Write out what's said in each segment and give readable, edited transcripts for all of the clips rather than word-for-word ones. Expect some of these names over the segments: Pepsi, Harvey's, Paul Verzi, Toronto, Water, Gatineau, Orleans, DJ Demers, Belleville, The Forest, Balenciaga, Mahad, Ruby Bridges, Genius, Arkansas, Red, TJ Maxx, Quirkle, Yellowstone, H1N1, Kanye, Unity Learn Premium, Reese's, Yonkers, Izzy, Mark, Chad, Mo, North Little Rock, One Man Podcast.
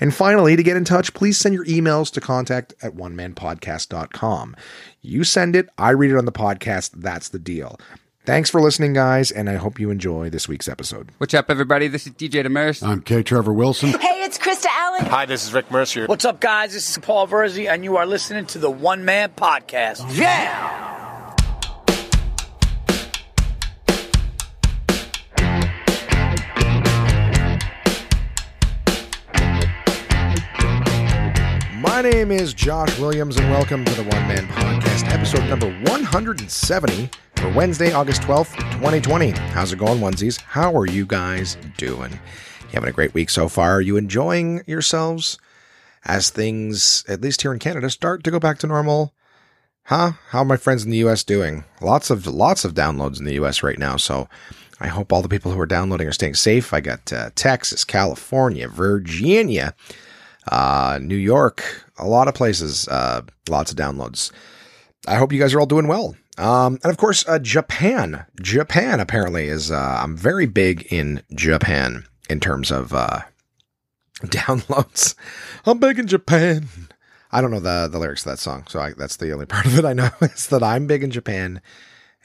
And finally, to get in touch, please send your emails to contact at onemanpodcast.com. You send it, I read it on the podcast. That's the deal. Thanks for listening, guys, and I hope you enjoy this week's episode. What's up, everybody? This is DJ Demers. I'm K. Trevor Wilson. Hey, it's Krista Allen. Hi, this is Rick Mercier. What's up, guys? This is Paul Verzi, and you are listening to the One Man Podcast. Yeah! My name is Josh Williams, and welcome to the One Man Podcast, episode number 170 for Wednesday, August 12th, 2020. How's it going, onesies? How are you guys doing? You having a great week so far? Are you enjoying yourselves as things, at least here in Canada, start to go back to normal? Huh? How are my friends in the U.S. doing? Lots of downloads in the U.S. right now, so I hope all the people who are downloading are staying safe. I got Texas, California, Virginia, New York, a lot of places, lots of downloads. I hope you guys are all doing well. And of course, Japan. Japan apparently is, I'm very big in Japan in terms of downloads. I'm big in Japan. I don't know the lyrics to that song, so that's the only part of it I know is that I'm big in Japan.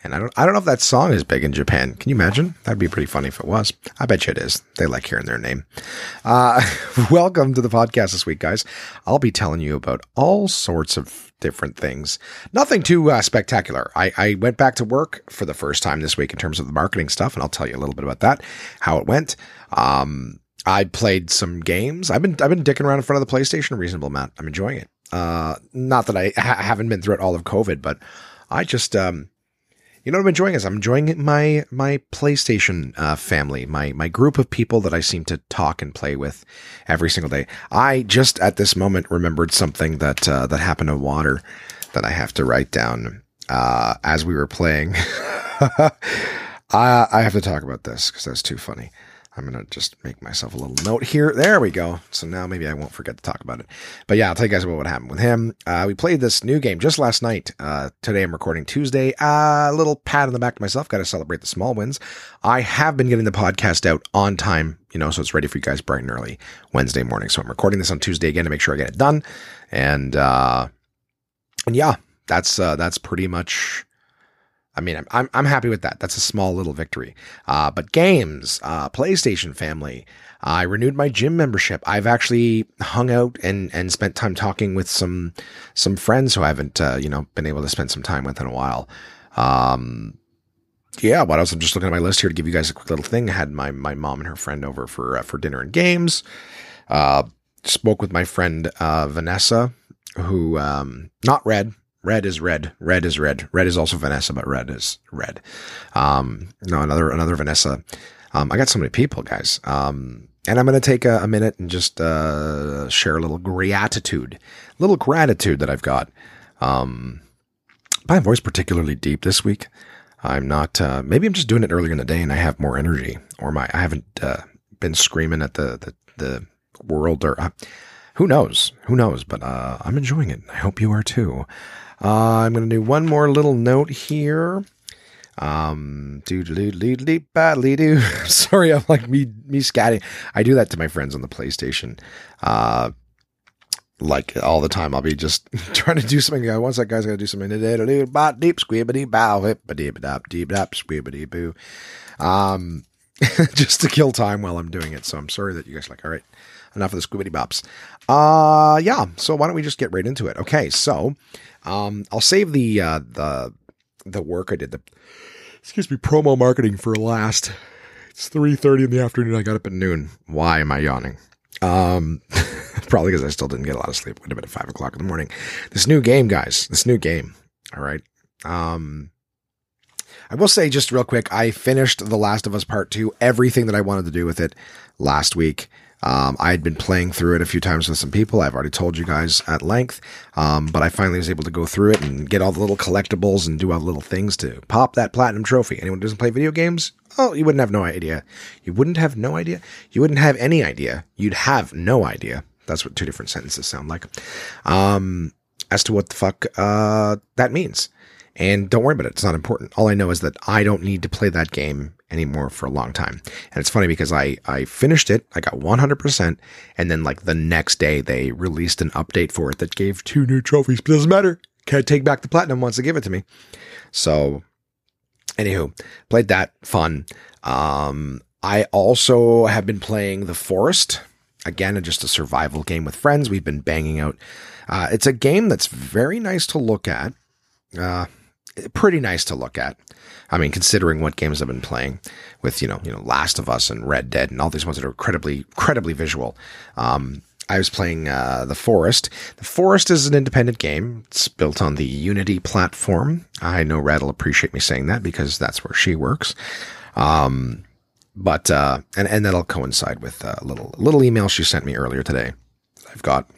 And I don't know if that song is big in Japan. Can you imagine? That'd be pretty funny if it was. I bet you it is. They like hearing their name. Welcome to the podcast this week, guys. I'll be telling you about all sorts of different things. Nothing too spectacular. I went back to work for the first time this week in terms of the marketing stuff, and I'll tell you a little bit about that, how it went. I played some games. I've been dicking around in front of the PlayStation a reasonable amount. I'm enjoying it. Not that I haven't been through it all of COVID, but I just you know what I'm enjoying is I'm enjoying my PlayStation family, my group of people that I seem to talk and play with every single day. I just at this moment remembered something that that happened to Water that I have to write down as we were playing. I have to talk about this because that's too funny. I'm going to just make myself a little note here. There we go. So now maybe I won't forget to talk about it. But yeah, I'll tell you guys about what happened with him. We played this new game just last night. Today I'm recording Tuesday. A little pat on the back to myself. Got to celebrate the small wins. I have been getting the podcast out on time, you know, so it's ready for you guys bright and early Wednesday morning. So I'm recording this on Tuesday again to make sure I get it done. And yeah, that's pretty much, I mean, I'm happy with that. That's a small little victory. But games, PlayStation family, I renewed my gym membership. I've actually hung out and spent time talking with some friends who I haven't, been able to spend some time with in a while. Yeah, what else? I'm just looking at my list here to give you guys a quick little thing. I had my mom and her friend over for dinner and games. Spoke with my friend, Vanessa, who, not Red. Red is Red. Red is Red. Red is also Vanessa, but Red is Red. No, another Vanessa. I got so many people, guys. And I'm going to take a minute and just share a little gratitude that I've got. My voice particularly deep this week. I'm not. Maybe I'm just doing it earlier in the day and I have more energy, or I haven't been screaming at the world, or who knows? But I'm enjoying it. I hope you are too. I'm going to do one more little note here. Sorry, I'm like me scatting. I do that to my friends on the PlayStation, like all the time. I'll be just trying to do something. Once that guy's got to do something. Deep squibbity bow deep squibbity boo. Just to kill time while I'm doing it. So I'm sorry that you guys are like, all right, enough of the squibbity bops. Yeah. So why don't we just get right into it? Okay. So, I'll save the work I did, promo marketing for last. It's 3:30 in the afternoon. I got up at noon. Why am I yawning? Probably because I still didn't get a lot of sleep. Went to bed at 5 o'clock in the morning. This new game, guys, All right. I will say just real quick, I finished The Last of Us Part 2, everything that I wanted to do with it last week. I had been playing through it a few times with some people. I've already told you guys at length, but I finally was able to go through it and get all the little collectibles and do all the little things to pop that platinum trophy. Anyone who doesn't play video games, oh, you wouldn't have no idea. You wouldn't have no idea. You wouldn't have any idea. You'd have no idea. That's what two different sentences sound like. As to what the fuck that means. And don't worry about it. It's not important. All I know is that I don't need to play that game anymore for a long time. And it's funny because I finished it. I got 100%. And then like the next day they released an update for it that gave 2 new trophies. But it doesn't matter. Can't take back the platinum once they give it to me. So anywho, played that. Fun. I also have been playing The Forest. Again, just a survival game with friends. We've been banging out. It's a game that's very nice to look at. Pretty nice to look at. I mean, considering what games I've been playing with, you know, Last of Us and Red Dead and all these ones that are incredibly visual. I was playing The Forest. The Forest is an independent game. It's built on the Unity platform. I know Red will appreciate me saying that because that's where she works. But and that'll coincide with a little email she sent me earlier today. I've got.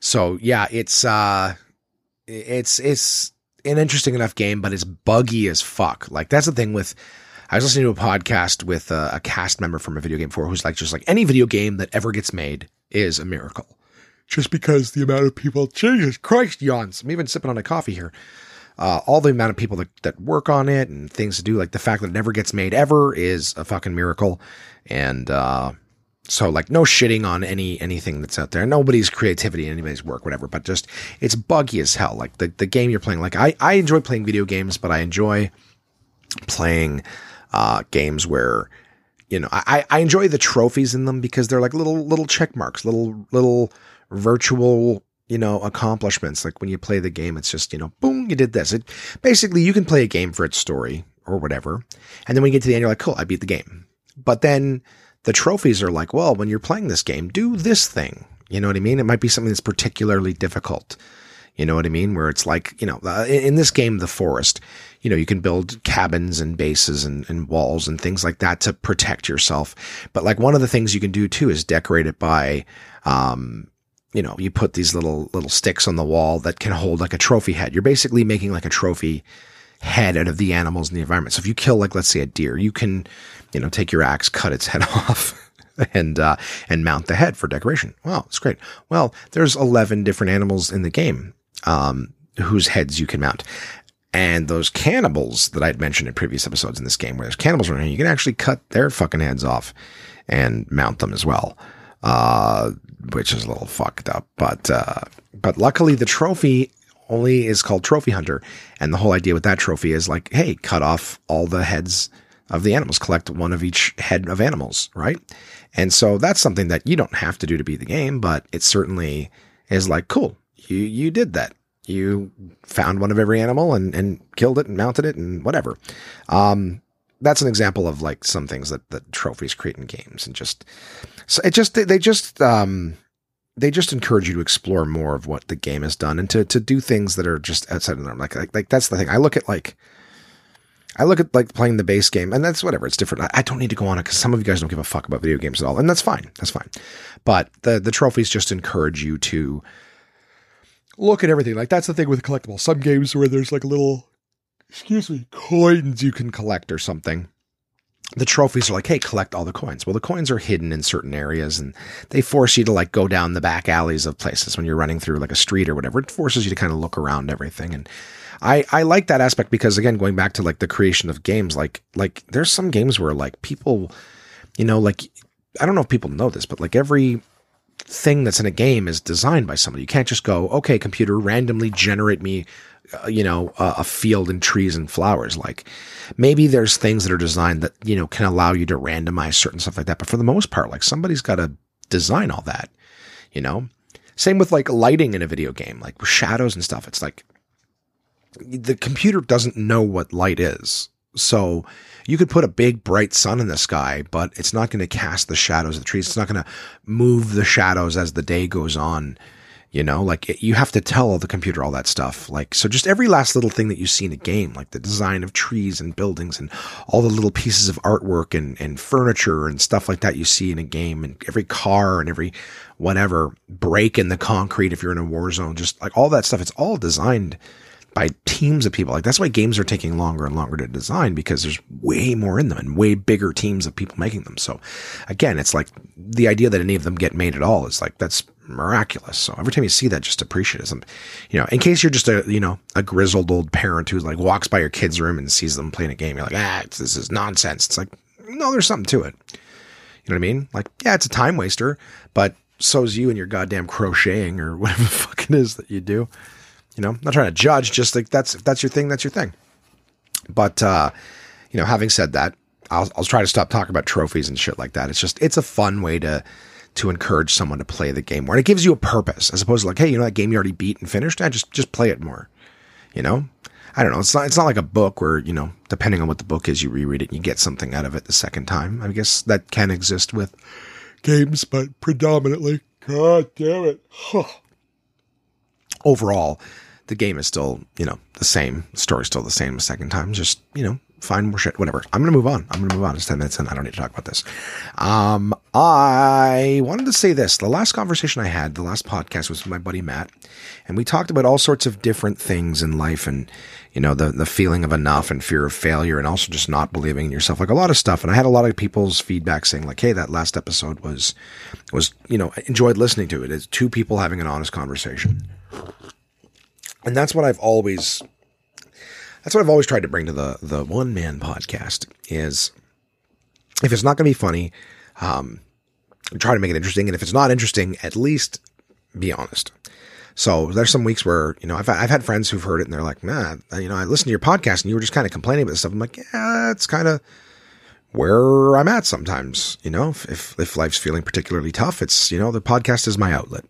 So yeah, it's an interesting enough game, but it's buggy as fuck. Like that's the thing with, I was listening to a podcast with a cast member from a video game 4 who's like, just like any video game that ever gets made is a miracle. Just because the amount of people, Jesus Christ, yawns. I'm even sipping on a coffee here. All the amount of people that work on it and things to do, like the fact that it never gets made ever is a fucking miracle. And, so like no shitting on anything that's out there. Nobody's creativity, anybody's work, whatever, but just it's buggy as hell. Like the game you're playing, like I enjoy playing video games, but I enjoy playing, games where, you know, I enjoy the trophies in them because they're like little check marks, little virtual, you know, accomplishments. Like when you play the game, it's just, you know, boom, you did this. It basically, you can play a game for its story or whatever. And then when you get to the end, you're like, cool, I beat the game. But then the trophies are like, well, when you're playing this game, do this thing. You know what I mean? It might be something that's particularly difficult. You know what I mean? Where it's like, you know, in this game, The Forest, you know, you can build cabins and bases and walls and things like that to protect yourself. But like one of the things you can do too is decorate it by, you know, you put these little sticks on the wall that can hold like a trophy head. You're basically making like a trophy head out of the animals in the environment. So if you kill, like, let's say a deer, you can, you know, take your axe, cut its head off and mount the head for decoration. Wow. It's great. Well, there's 11 different animals in the game, whose heads you can mount. And those cannibals that I'd mentioned in previous episodes in this game, where there's cannibals around here, you can actually cut their fucking heads off and mount them as well. Which is a little fucked up, but luckily the trophy only is called Trophy Hunter. And the whole idea with that trophy is like, hey, cut off all the heads of the animals, collect one of each head of animals. Right. And so that's something that you don't have to do to beat the game, but it certainly is like, cool. You did that. You found one of every animal and killed it and mounted it and whatever. That's an example of like some things that trophies create in games, and just, so it just, they just encourage you to explore more of what the game has done and to do things that are just outside of the norm. Like that's the thing. I look at playing the base game, and that's whatever. It's different. I don't need to go on it because some of you guys don't give a fuck about video games at all. And that's fine. That's fine. But the trophies just encourage you to look at everything. Like that's the thing with collectibles. Some games where there's like little, coins you can collect or something. The trophies are like, hey, collect all the coins. Well, the coins are hidden in certain areas, and they force you to like go down the back alleys of places when you're running through like a street or whatever. It forces you to kind of look around everything. And I like that aspect because, again, going back to like the creation of games, like there's some games where like people, you know, like, I don't know if people know this, but like every thing that's in a game is designed by somebody. You can't just go, okay, computer, randomly generate me, you know, a field and trees and flowers. Like maybe there's things that are designed that, you know, can allow you to randomize certain stuff like that. But for the most part, like somebody's got to design all that, you know, same with like lighting in a video game, like with shadows and stuff. It's like the computer doesn't know what light is. So you could put a big bright sun in the sky, but it's not going to cast the shadows of the trees. It's not going to move the shadows as the day goes on. you know, like you have to tell the computer all that stuff. Like, so just every last little thing that you see in a game, like the design of trees and buildings and all the little pieces of artwork and furniture and stuff like that you see in a game, and every car and every whatever break in the concrete, if you're in a war zone, just like all that stuff, it's all designed by teams of people. Like that's why games are taking longer and longer to design, because there's way more in them and way bigger teams of people making them. So again, it's like the idea that any of them get made at all is like, that's miraculous. So every time you see that, just appreciate it. You know, in case you're just a grizzled old parent who's like walks by your kid's room and sees them playing a game, you're like, this is nonsense. It's like, no, there's something to it. You know what I mean? Like, yeah, it's a time waster, but so's you and your goddamn crocheting or whatever the fuck it is that you do. You know, not trying to judge, just like if that's your thing, that's your thing. But, you know, having said that, I'll try to stop talking about trophies and shit like that. It's just, it's a fun way to encourage someone to play the game more. And it gives you a purpose as opposed to like, hey, you know, that game you already beat and finished. Just play it more, you know? I don't know. It's not like a book where, you know, depending on what the book is, you reread it and you get something out of it the second time. I guess that can exist with games, but predominantly, God damn it. Huh. Overall, the game is still, you know, the same. The story's still the same a second time. Just, you know, find more shit, whatever. I'm going to move on. It's 10 minutes in. I don't need to talk about this. I wanted to say this. The last conversation I had, the last podcast, was with my buddy Matt. And we talked about all sorts of different things in life and, you know, the feeling of enough and fear of failure and also just not believing in yourself, like a lot of stuff. And I had a lot of people's feedback saying like, hey, that last episode was, you know, I enjoyed listening to it. It's two people having an honest conversation. And that's what I've always tried to bring to the One Man Podcast is, if it's not going to be funny, try to make it interesting. And if it's not interesting, at least be honest. So there's some weeks where, you know, I've had friends who've heard it and they're like, man, you know, I listened to your podcast and you were just kind of complaining about this stuff. I'm like, yeah, that's kind of where I'm at sometimes. You know, if life's feeling particularly tough, it's, you know, the podcast is my outlet.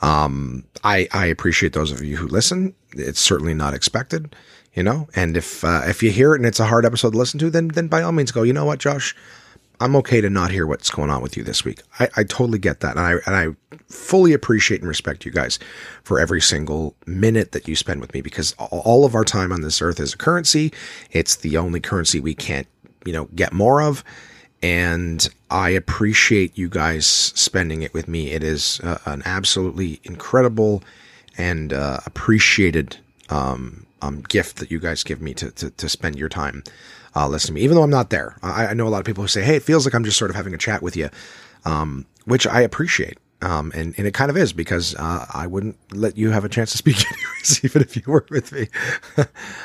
I appreciate those of you who listen. It's certainly not expected, you know, and if you hear it and it's a hard episode to listen to, then by all means go, you know what, Josh, I'm okay to not hear what's going on with you this week. I totally get that. And I fully appreciate and respect you guys for every single minute that you spend with me, because all of our time on this earth is a currency. It's the only currency we can't, you know, get more of. And I appreciate you guys spending it with me. It is an absolutely incredible and appreciated gift that you guys give me to spend your time listening to me, even though I'm not there. I know a lot of people who say, hey, it feels like I'm just sort of having a chat with you, which I appreciate. And it kind of is, because I wouldn't let you have a chance to speak anyways, even if you were with me.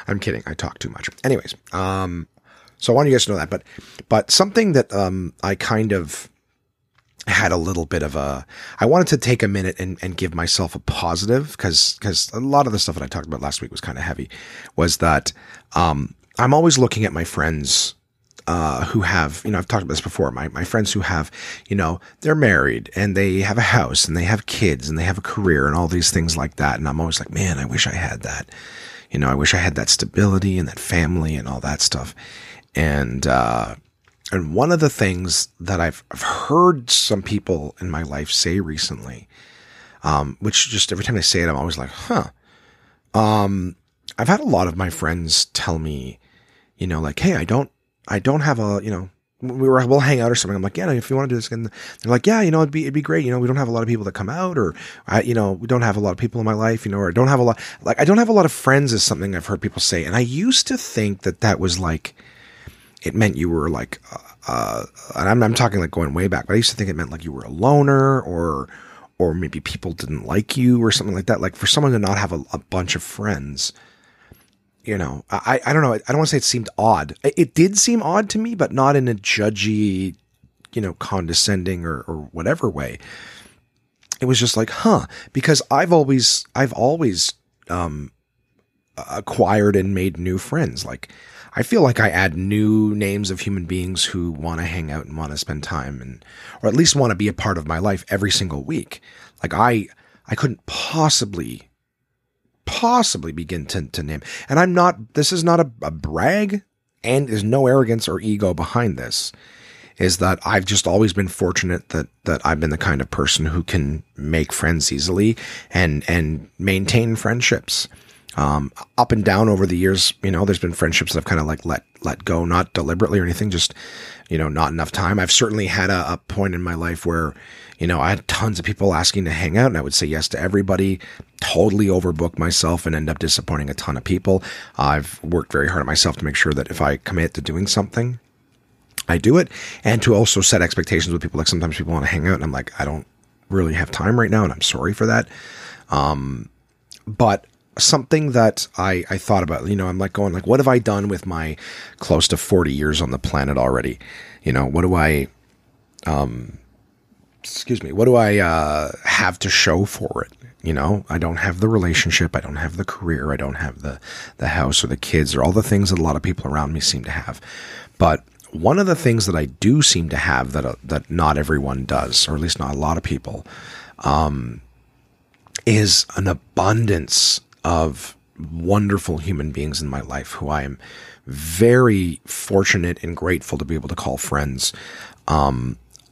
I'm kidding. I talk too much. Anyways, so I want you guys to know that, but something that I kind of had a little bit of I wanted to take a minute and give myself a positive, because a lot of the stuff that I talked about last week was kind of heavy, was that I'm always looking at my friends who have, you know, I've talked about this before, my friends who have, you know, they're married and they have a house and they have kids and they have a career and all these things like that. And I'm always like, man, I wish I had that. You know, I wish I had that stability and that family and all that stuff. And one of the things that I've heard some people in my life say recently, which just every time they say it, I'm always like, huh. I've had a lot of my friends tell me, you know, like, hey, I don't have a, you know, we'll hang out or something. I'm like, yeah, if you want to do this again, they're like, yeah, you know, it'd be great. You know, we don't have a lot of people that come out, or you know, we don't have a lot of people in my life, you know, or I don't have a lot of friends is something I've heard people say. And I used to think that was like, it meant you were like, and I'm talking like going way back, but I used to think it meant like you were a loner, or maybe people didn't like you or something like that. Like for someone to not have a bunch of friends, you know, I don't know. I don't want to say it seemed odd. It did seem odd to me, but not in a judgy, you know, condescending or whatever way. It was just like, huh, because I've always acquired and made new friends. Like, I feel like I add new names of human beings who want to hang out and want to spend time or at least want to be a part of my life every single week. Like I couldn't possibly begin to name. And I'm not, this is not a brag, and there's no arrogance or ego behind this. is that I've just always been fortunate that I've been the kind of person who can make friends easily and maintain friendships. Up and down over the years, you know, there's been friendships that I've kind of like let go, not deliberately or anything, just, you know, not enough time. I've certainly had a point in my life where, you know, I had tons of people asking to hang out and I would say yes to everybody, totally overbook myself and end up disappointing a ton of people. I've worked very hard at myself to make sure that if I commit to doing something, I do it. And to also set expectations with people. Like sometimes people want to hang out and I'm like, I don't really have time right now. And I'm sorry for that. But something that I thought about, you know, I'm like going like, what have I done with my close to 40 years on the planet already? You know, what do I, have to show for it? You know, I don't have the relationship. I don't have the career. I don't have the house or the kids or all the things that a lot of people around me seem to have. But one of the things that I do seem to have that not everyone does, or at least not a lot of people, is an abundance of wonderful human beings in my life who I am very fortunate and grateful to be able to call friends.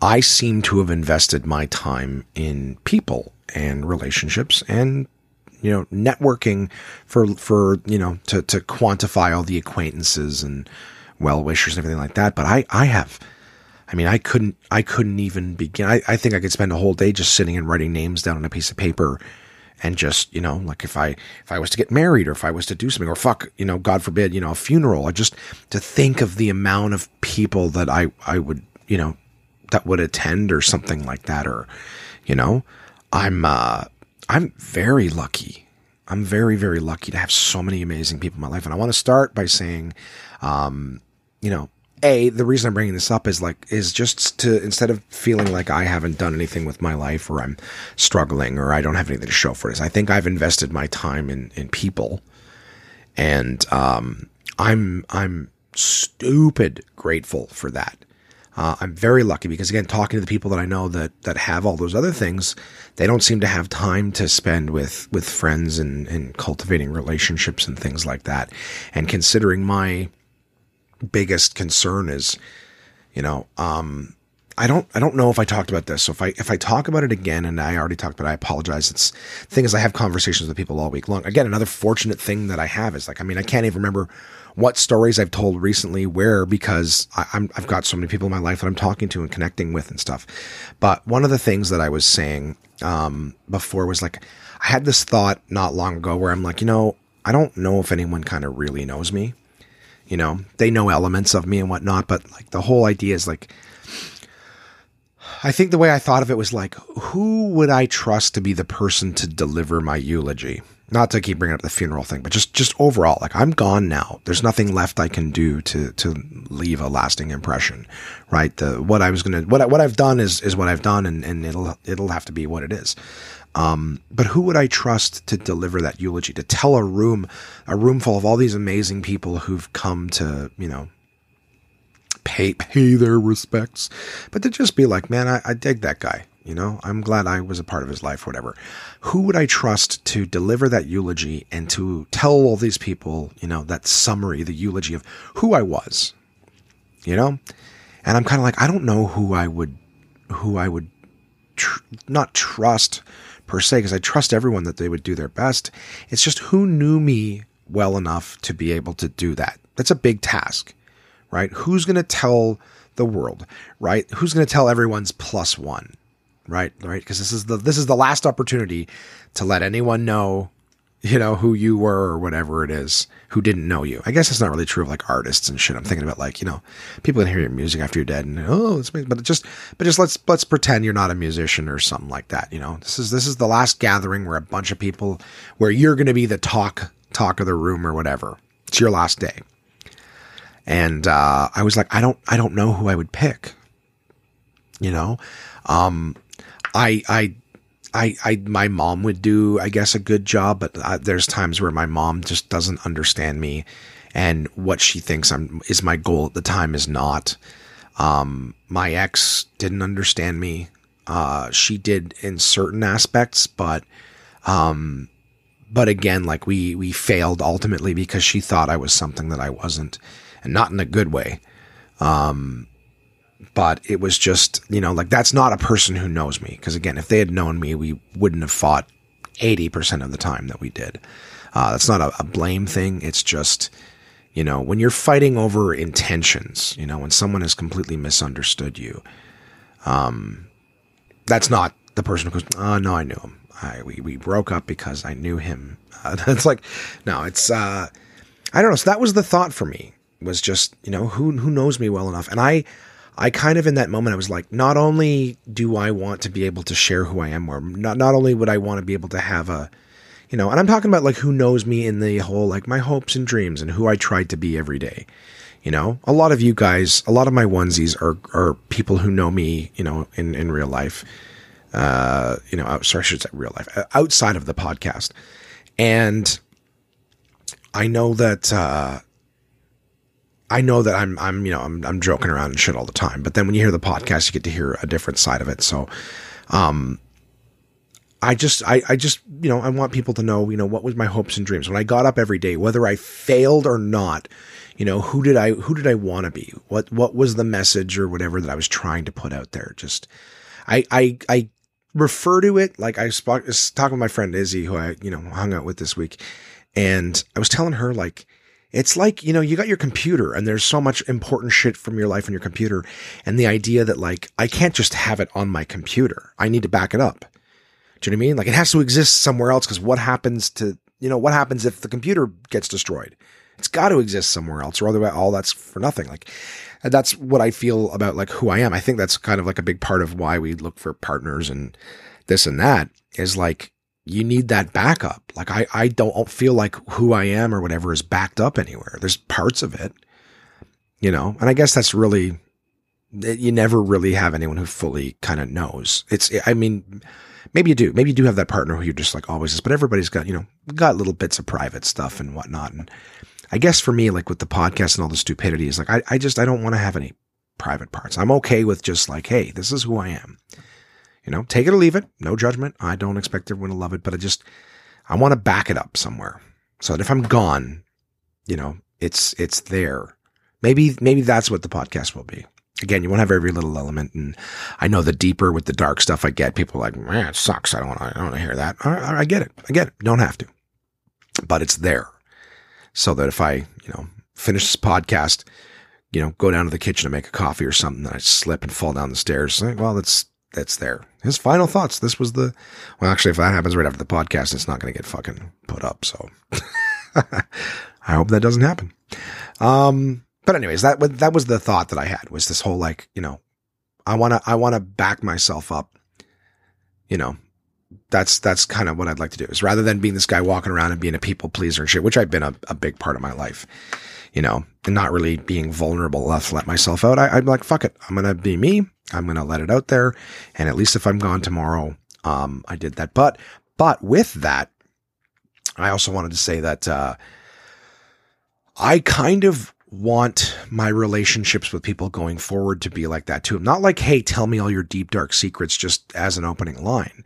I seem to have invested my time in people and relationships and, you know, networking for, you know, to quantify all the acquaintances and well-wishers and everything like that. But I couldn't even begin. I think I could spend a whole day just sitting and writing names down on a piece of paper and just, you know, like if I was to get married or if I was to do something or fuck, you know, God forbid, you know, a funeral, I just to think of the amount of people that I would, you know, that would attend or something like that. Or, you know, I'm very lucky. I'm very, very lucky to have so many amazing people in my life. And I want to start by saying, you know, the reason I'm bringing this up is just to, instead of feeling like I haven't done anything with my life or I'm struggling or I don't have anything to show for this, I think I've invested my time in people, and I'm stupid grateful for that. I'm very lucky because, again, talking to the people that I know that have all those other things, they don't seem to have time to spend with friends and cultivating relationships and things like that. And considering my biggest concern is, you know, I don't know if I talked about this. So if I talk about it again, and I already talked about it, I apologize. It's the thing is I have conversations with people all week long. Again, another fortunate thing that I have is like, I mean, I can't even remember what stories I've told recently where, because I've got so many people in my life that I'm talking to and connecting with and stuff. But one of the things that I was saying, before was like, I had this thought not long ago where I'm like, you know, I don't know if anyone kind of really knows me, you know, they know elements of me and whatnot, but like the whole idea is like, I think the way I thought of it was like, who would I trust to be the person to deliver my eulogy? Not to keep bringing up the funeral thing, but just overall, like I'm gone now. There's nothing left I can do to leave a lasting impression, right? What I've done is what I've done, and it'll have to be what it is. But who would I trust to deliver that eulogy, to tell a room full of all these amazing people who've come to, you know, pay their respects, but to just be like, man, I dig that guy. You know, I'm glad I was a part of his life, whatever. Who would I trust to deliver that eulogy and to tell all these people, you know, that summary, the eulogy of who I was, you know? And I'm kind of like, I don't know who I would not trust per se, because I trust everyone that they would do their best. It's just who knew me well enough to be able to do that. That's a big task, right? Who's going to tell the world, right? Who's going to tell everyone's plus one? Right. Because this is the last opportunity to let anyone know, you know, who you were or whatever it is, who didn't know you. I guess it's not really true of like artists and shit. I'm thinking about like, you know, people can hear your music after you're dead and, oh, it's me. But just let's pretend you're not a musician or something like that. You know, this is the last gathering where a bunch of people, where you're going to be the talk of the room or whatever. It's your last day. And, I was like, I don't know who I would pick, you know? My mom would do, I guess, a good job, but there's times where my mom just doesn't understand me, and what she thinks is my goal at the time is not. My ex didn't understand me. She did in certain aspects, but again, like we failed ultimately because she thought I was something that I wasn't, and not in a good way. But it was just, you know, like, that's not a person who knows me. Because, again, if they had known me, we wouldn't have fought 80% of the time that we did. That's not a blame thing. It's just, you know, when you're fighting over intentions, you know, when someone has completely misunderstood you, that's not the person who goes, oh, no, I knew him. We broke up because I knew him. It's like, no, it's, I don't know. So that was the thought for me, was just, you know, who knows me well enough. And I kind of, in that moment, I was like, not only do I want to be able to share who I am, or not only would I want to be able to have a, you know, and I'm talking about like who knows me in the whole, like my hopes and dreams and who I tried to be every day. You know, a lot of you guys, a lot of my onesies are people who know me, you know, in real life, you know, sorry, I should say real life, outside of the podcast. And I know that I'm, you know, I'm joking around and shit all the time, but then when you hear the podcast, you get to hear a different side of it. So, I just, you know, I want people to know, you know, what was my hopes and dreams when I got up every day, whether I failed or not, you know, who did I want to be? What was the message or whatever that I was trying to put out there? Just, I refer to it. Like I was talking with my friend Izzy, who I, you know, hung out with this week. And I was telling her, like, it's like, you know, you got your computer and there's so much important shit from your life on your computer. And the idea that, like, I can't just have it on my computer. I need to back it up. Do you know what I mean? Like, it has to exist somewhere else, because what happens if the computer gets destroyed? It's got to exist somewhere else, or otherwise all that's for nothing. Like, that's what I feel about, like, who I am. I think that's kind of like a big part of why we look for partners and this and that, is like, you need that backup. Like, I don't feel like who I am or whatever is backed up anywhere. There's parts of it, you know, and I guess that's really, you never really have anyone who fully kind of knows. It's, I mean, maybe you do have that partner who you're just like always is, but everybody's got, you know, got little bits of private stuff and whatnot. And I guess for me, like with the podcast and all the stupidity, is like, I don't want to have any private parts. I'm okay with just like, hey, this is who I am. You know, take it or leave it. No judgment. I don't expect everyone to love it, but I want to back it up somewhere so that if I'm gone, you know, it's there. Maybe that's what the podcast will be. Again, you won't have every little element. And I know the deeper with the dark stuff I get, people are like, man, it sucks. I don't want to hear that. All right, I get it. You don't have to, but it's there so that if I, you know, finish this podcast, you know, go down to the kitchen to make a coffee or something, then I slip and fall down the stairs. Well, that's there. His final thoughts. This was the, well, actually, if that happens right after the podcast, it's not going to get fucking put up. So I hope that doesn't happen. But anyways, that was the thought that I had, was this whole, like, you know, I want to back myself up. You know, that's kind of what I'd like to do, is rather than being this guy walking around and being a people pleaser and shit, which I've been a big part of my life, you know, and not really being vulnerable enough to let myself out. I'm like, fuck it. I'm going to be me. I'm going to let it out there. And at least if I'm gone tomorrow, I did that. But with that, I also wanted to say that, I kind of want my relationships with people going forward to be like that too. Not like, hey, tell me all your deep, dark secrets, just as an opening line,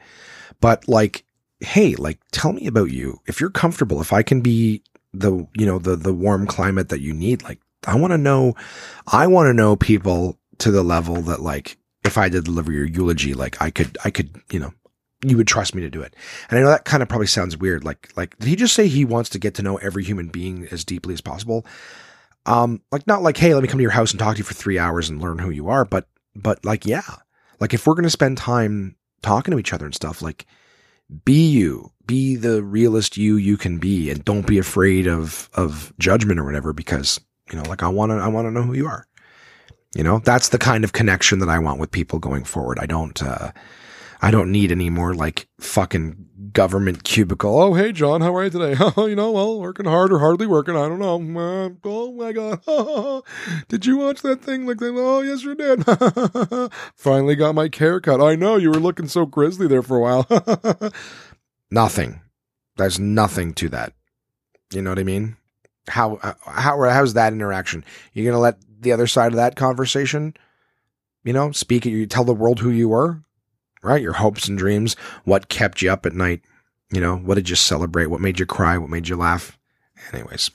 but like, hey, like, tell me about you. If you're comfortable, if I can be the, you know, the warm climate that you need, like, I want to know people to the level that, like, if I did deliver your eulogy, like I could, you know, you would trust me to do it. And I know that kind of probably sounds weird. Like, did he just say he wants to get to know every human being as deeply as possible? Like, not like, hey, let me come to your house and talk to you for 3 hours and learn who you are. But like, yeah, like if we're going to spend time talking to each other and stuff, like, be the realest you can be, and don't be afraid of judgment or whatever, because, you know, like, I want to know who you are. You know, that's the kind of connection that I want with people going forward. I don't need any more like fucking government cubicle. Oh, hey, John, how are you today? Oh, you know, well, working hard or hardly working. I don't know. Oh my God. Did you watch that thing? Like, oh, yes, you did. Finally got my haircut. I know, you were looking so grisly there for a while. Nothing. There's nothing to that. You know what I mean? How's that interaction? You're going to let the other side of that conversation, you know, speak it, you tell the world who you were, right? Your hopes and dreams, what kept you up at night, you know, what did you celebrate? What made you cry? What made you laugh? Anyways,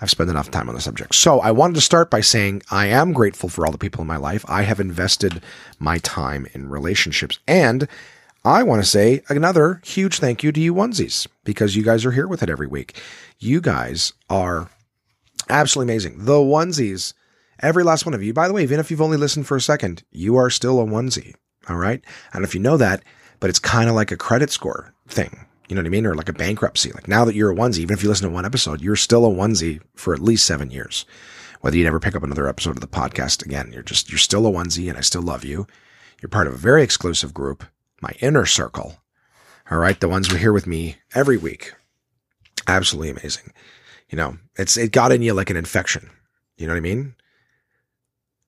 I've spent enough time on the subject. So I wanted to start by saying I am grateful for all the people in my life. I have invested my time in relationships. And I want to say another huge thank you to you onesies, because you guys are here with it every week. You guys are absolutely amazing. The onesies, every last one of you. By the way, even if you've only listened for a second, you are still a onesie. All right? I don't know if you know that, but it's kind of like a credit score thing. You know what I mean? Or like a bankruptcy. Like now that you're a onesie, even if you listen to one episode, you're still a onesie for at least 7 years. Whether you never pick up another episode of the podcast again, you're still a onesie, and I still love you. You're part of a very exclusive group, my inner circle. All right. The ones who are here with me every week. Absolutely amazing. You know, it got in you like an infection. You know what I mean?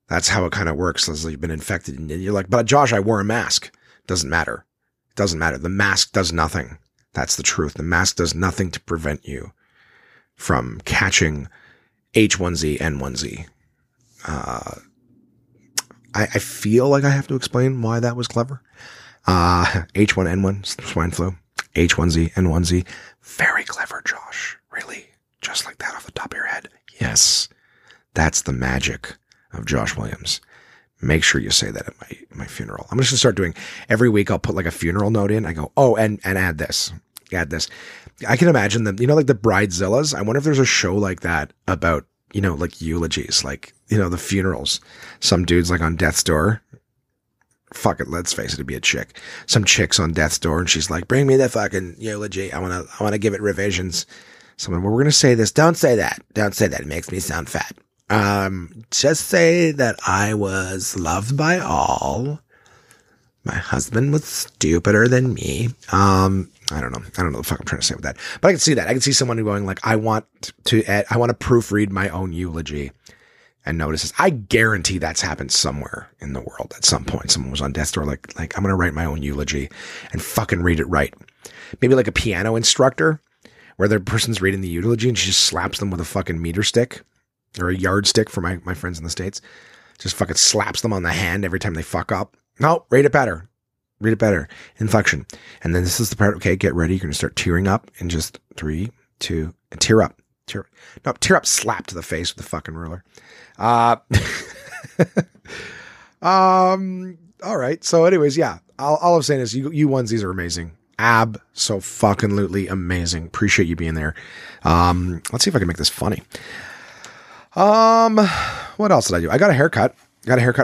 That's how it kind of works. You've been infected and you're like, but Josh, I wore a mask. Doesn't matter. Doesn't matter. The mask does nothing. That's the truth. The mask does nothing to prevent you from catching H1Z N1Z. I feel like I have to explain why that was clever. H1N1, swine flu, H1Z N1Z. Very clever, Josh. Really? Just like that off the top of your head. Yes. That's the magic of Josh Williams. Make sure you say that at my funeral. I'm just going to start doing every week. I'll put like a funeral note in. I go, oh, and add this. I can imagine them, you know, like the Bridezillas. I wonder if there's a show like that about, you know, like eulogies, like, you know, the funerals, some dude's like on death's door. Fuck it. Let's face it. It'd be a chick. Some chick's on death's door and she's like, bring me the fucking eulogy. I want to give it revisions. Someone, well, we're going to say this. Don't say that. Don't say that. It makes me sound fat. Just say that I was loved by all. My husband was stupider than me. I don't know the fuck I'm trying to say with that, but I can see that. I can see someone going like, I want to proofread my own eulogy and notices. I guarantee that's happened somewhere in the world. At some point, someone was on death's door. Like I'm going to write my own eulogy and fucking read it right. Maybe like a piano instructor where the person's reading the eulogy and she just slaps them with a fucking meter stick. Or a yardstick for my friends in the States. Just fucking slaps them on the hand every time they fuck up. No, read it better. Read it better. Inflection. And then this is the part, okay, get ready. You're going to start tearing up in just 3, 2, and tear up. Tear up, slap to the face with the fucking ruler. All right. So anyways, yeah. All I'm saying is you onesies are amazing. Ab-so-fucking-lutely amazing. Appreciate you being there. Let's see if I can make this funny. What else did I do? I got a haircut.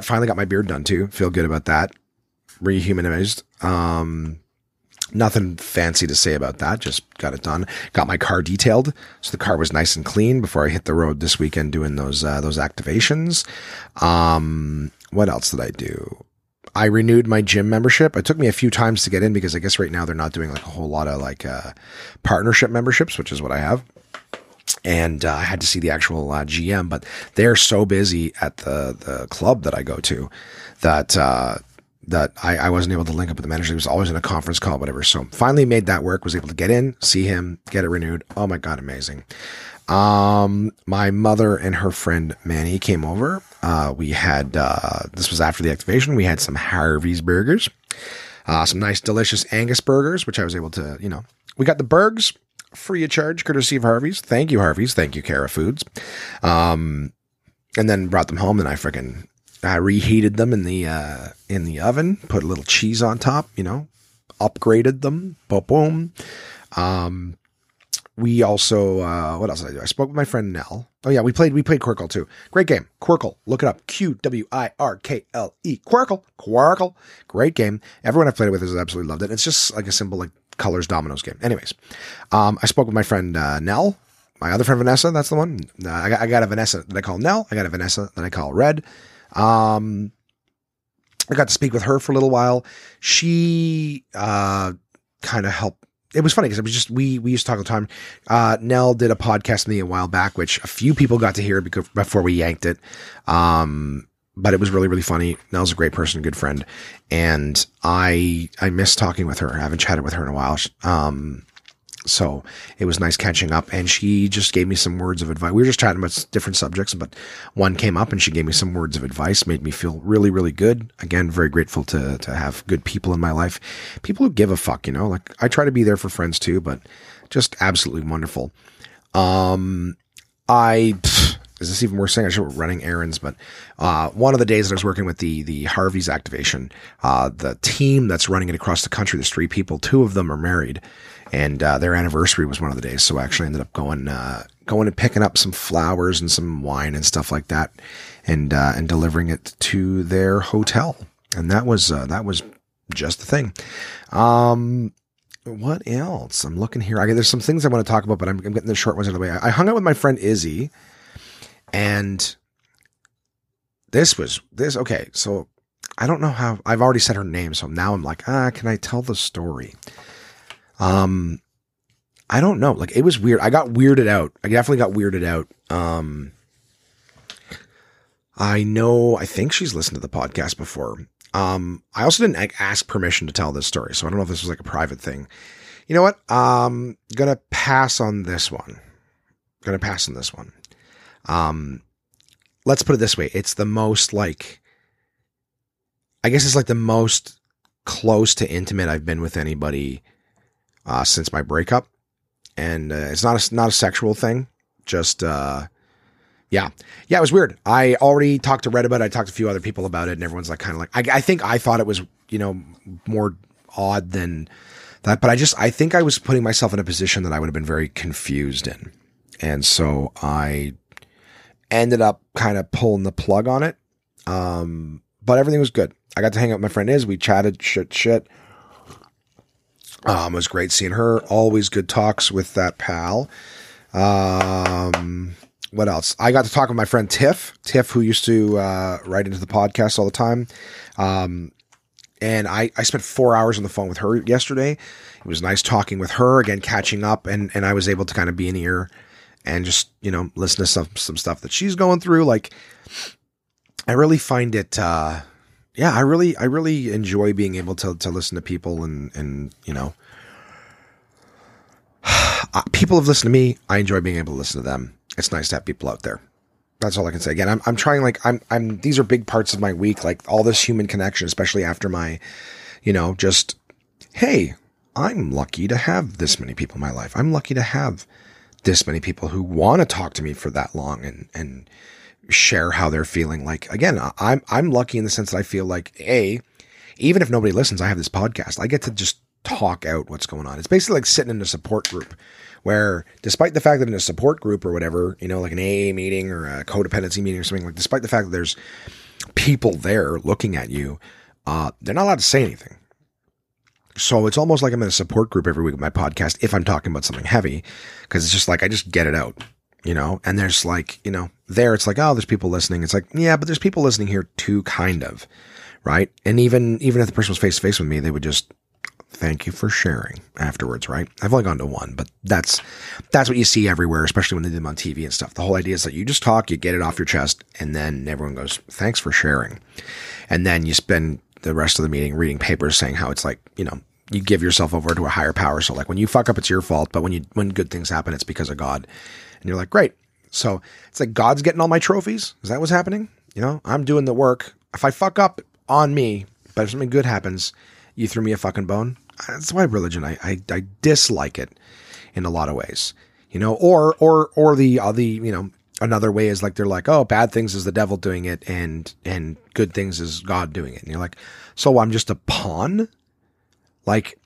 Finally got my beard done too. Feel good about that. Rehumanized. Nothing fancy to say about that. Just got it done. Got my car detailed. So the car was nice and clean before I hit the road this weekend doing those activations. What else did I do? I renewed my gym membership. It took me a few times to get in because I guess right now they're not doing like a whole lot of like, partnership memberships, which is what I have. And I had to see the actual GM, but they're so busy at the club that I go to that I wasn't able to link up with the manager. He was always in a conference call, whatever. So finally made that work, was able to get in, see him, get it renewed. Oh my God, amazing. My mother and her friend Manny came over. We had, this was after the activation. We had some Harvey's burgers, some nice, delicious Angus burgers, which I was able to, you know, we got the burgers. Free of charge, courtesy of Harvey's. Thank you, Harvey's. Thank you, Cara Foods. And then brought them home, and I reheated them in the oven, put a little cheese on top, you know, upgraded them. Boom. We also, what else did I do? I spoke with my friend Nell. Oh yeah, we played Quirkle too. Great game. Quirkle. Look it up. Quirkle. Quirkle. Great game. Everyone I've played it with has absolutely loved it. It's just like a simple like colors dominoes game. Anyways, I spoke with my friend Nell, my other friend Vanessa. That's the one. I got a Vanessa that I call Nell. I got a Vanessa that I call Red. I got to speak with her for a little while. She kind of helped. It was funny because it was just, we used to talk all the time. Nell did a podcast with me a while back, which a few people got to hear before we yanked it. But it was really, really funny. Nell's a great person, good friend. And I miss talking with her. I haven't chatted with her in a while. So it was nice catching up, and she just gave me some words of advice. We were just chatting about different subjects, but one came up and she gave me some words of advice, made me feel really, really good. Again, very grateful to have good people in my life. People who give a fuck, you know, like I try to be there for friends too, but just absolutely wonderful. Is this even worth saying? I should be running errands, but one of the days that I was working with the Harvey's activation, the team that's running it across the country, there's 3 people, 2 of them are married, and their anniversary was one of the days. So I actually ended up going and picking up some flowers and some wine and stuff like that, and delivering it to their hotel. And that was just the thing. What else? I'm looking here. There's some things I want to talk about, but I'm getting the short ones out of the way. I hung out with my friend Izzy, and this was. Okay. So I don't know how I've already said her name. So now I'm like, can I tell the story? I don't know. Like, it was weird. I definitely got weirded out. I think she's listened to the podcast before. I also didn't ask permission to tell this story. So I don't know if this was like a private thing. You know what? Gonna pass on this one. Let's put it this way. It's the most the most close to intimate I've been with anybody, since my breakup. And, it's not a sexual thing. Just, yeah, it was weird. I already talked to Red about it. I talked to a few other people about it, and everyone's I thought it was, more odd than that, but I think I was putting myself in a position that I would have been very confused in. And so I ended up kind of pulling the plug on it. But everything was good. I got to hang out with my friend Iz. We chatted shit. It was great seeing her. Always good talks with that pal. What else? I got to talk with my friend Tiff, who used to write into the podcast all the time. And I spent 4 hours on the phone with her yesterday. It was nice talking with her again, catching up, and I was able to kind of be an ear and just, listen to some stuff that she's going through. Like, I really find it, I really enjoy being able to listen to people and people have listened to me. I enjoy being able to listen to them. It's nice to have people out there. That's all I can say. Again, I'm trying, these are big parts of my week. Like, all this human connection, especially after my, hey, I'm lucky to have this many people in my life. I'm lucky to have this many people who want to talk to me for that long and share how they're feeling. Like, again, I'm lucky in the sense that I feel like, even if nobody listens, I have this podcast. I get to just talk out what's going on. It's basically like sitting in a support group where, despite the fact that in a support group or whatever, like an AA meeting or a codependency meeting or something, like, despite the fact that there's people there looking at you, they're not allowed to say anything. So it's almost like I'm in a support group every week with my podcast if I'm talking about something heavy, because it's just like, I just get it out, and there's there's people listening. It's like, yeah, but there's people listening here too, kind of, right? And even if the person was face to face with me, they would just thank you for sharing afterwards, right? I've only gone to one, but that's what you see everywhere, especially when they do them on TV and stuff. The whole idea is that you just talk, you get it off your chest, and then everyone goes, thanks for sharing. And then you spend the rest of the meeting reading papers saying how it's like, you give yourself over to a higher power. So, like, when you fuck up, it's your fault. But when good things happen, it's because of God. And you're like, great. So it's like, God's getting all my trophies. Is that what's happening? I'm doing the work. If I fuck up, on me. But if something good happens, you threw me a fucking bone. That's why religion, I dislike it in a lot of ways, or the another way is like, they're like, oh, bad things is the devil doing it. And good things is God doing it. And you're like, so I'm just a pawn. Like,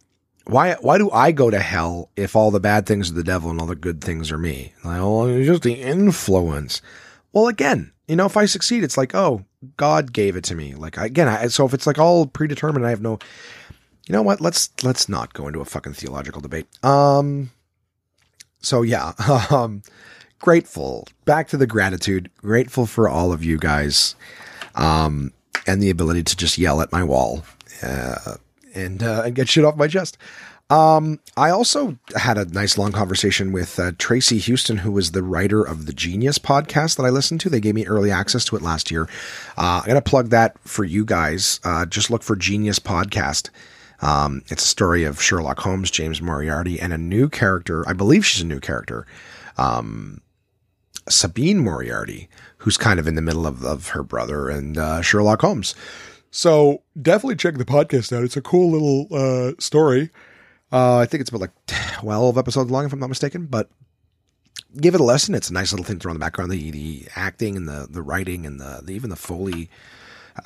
why do I go to hell if all the bad things are the devil and all the good things are me? Like, oh, it's just the influence. Well, again, if I succeed, it's like, oh, God gave it to me. Like, again, so if it's like all predetermined, I have no, you know what? Let's not go into a fucking theological debate. So yeah, grateful. Back to the gratitude. Grateful for all of you guys, and the ability to just yell at my wall, and get shit off my chest. I also had a nice long conversation with Tracy Houston, who was the writer of the Genius podcast that I listened to. They gave me early access to it last year. I'm going to plug that for you guys. Just look for Genius podcast. It's a story of Sherlock Holmes, James Moriarty, and a new character. I believe she's a new character. Sabine Moriarty, who's kind of in the middle of her brother and Sherlock Holmes. So definitely check the podcast out. It's a cool little story. I think it's about 12 episodes long, if I'm not mistaken, but give it a lesson. It's a nice little thing to throw in the background. The acting and the writing and even the Foley.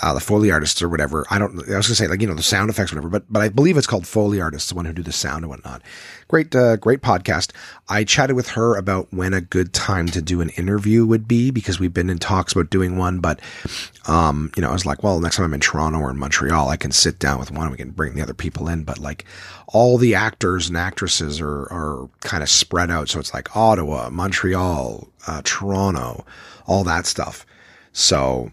The Foley artists or whatever. I was gonna say, like, you know, the sound effects, whatever, but I believe it's called Foley artists, the one who do the sound and whatnot. Great podcast. I chatted with her about when a good time to do an interview would be, because we've been in talks about doing one, but, you know, I was like, well, next time I'm in Toronto or in Montreal, I can sit down with one and we can bring the other people in. But like all the actors and actresses are kind of spread out. So it's like Ottawa, Montreal, Toronto, all that stuff. So,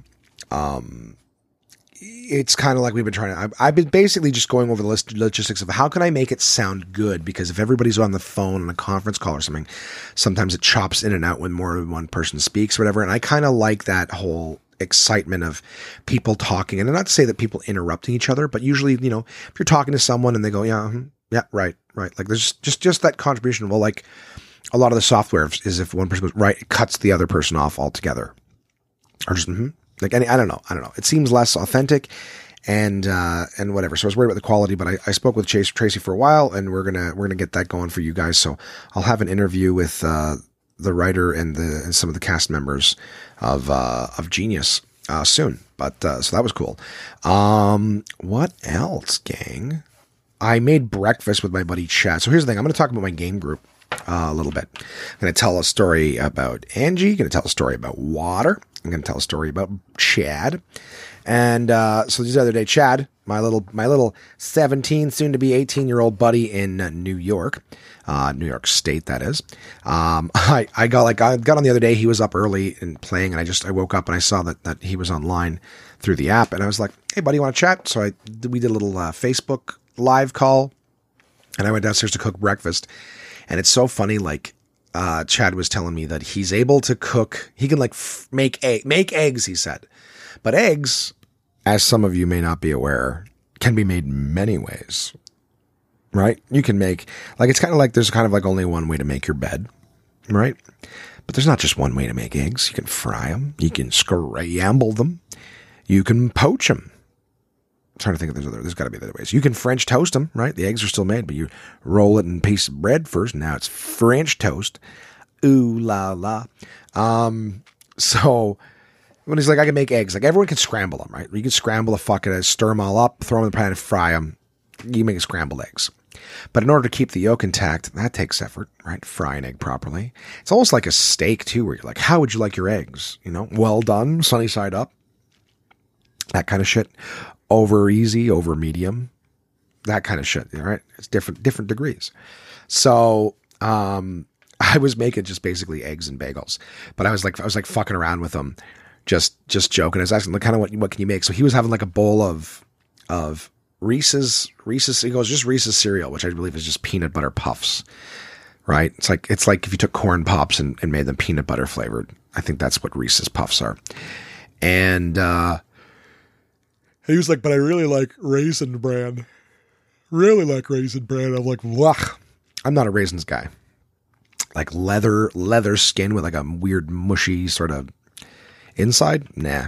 it's kind of like we've been trying to, I've been basically just going over the logistics of how can I make it sound good? Because if everybody's on the phone on a conference call or something, sometimes it chops in and out when more than one person speaks or whatever. And I kind of like that whole excitement of people talking, and not to say that people interrupting each other, but usually, you know, if you're talking to someone and they go, yeah, right. Like there's just that contribution. Well, like a lot of the software is if one person goes right, it cuts the other person off altogether, or just, like any, I don't know. It seems less authentic and whatever. So I was worried about the quality, but I spoke with Tracy for a while, and we're going to get that going for you guys. So I'll have an interview with, the writer and some of the cast members of Genius, soon. But, so that was cool. What else, gang? I made breakfast with my buddy Chad. So here's the thing. I'm going to talk about my game group a little bit. I'm going to tell a story about Angie. Going to tell a story about Water. I'm going to tell a story about Chad. And so the other day, Chad, my little 17, soon to be 18-year-old buddy in New York State, that is. I got on the other day. He was up early and playing, and I woke up and I saw that he was online through the app, and I was like, "Hey, buddy, you want to chat?" So we did a little Facebook live call, and I went downstairs to cook breakfast. And it's so funny, like, Chad was telling me that he's able to cook. He can make eggs, he said. But eggs, as some of you may not be aware, can be made many ways, right? You can make, like, it's kind of like there's kind of like only one way to make your bed, right? But there's not just one way to make eggs. You can fry them. You can scramble them. You can poach them. I'm trying to think if there's got to be other ways. You can French toast them, right? The eggs are still made, but you roll it in a piece of bread first. Now it's French toast. Ooh la la. So when he's like, I can make eggs, like everyone can scramble them, right? You can scramble a fucking, stir them all up, throw them in the pan and fry them. You make scrambled eggs. But in order to keep the yolk intact, that takes effort, right? Fry an egg properly. It's almost like a steak too, where you're like, how would you like your eggs? You know, well done, sunny side up, that kind of shit. Over easy, over medium, that kind of shit, right? It's different degrees. So I was making just basically eggs and bagels, but I was like fucking around with them, just joking. I was asking, like, kind of what can you make? So he was having like a bowl of Reese's. He goes, just Reese's cereal, which I believe is just peanut butter puffs, right? It's like if you took corn pops and made them peanut butter flavored. I think that's what Reese's puffs are, and. He was like, but I really like Raisin Bran. I'm like, wah. I'm not a raisins guy. Like leather skin with like a weird mushy sort of inside. Nah.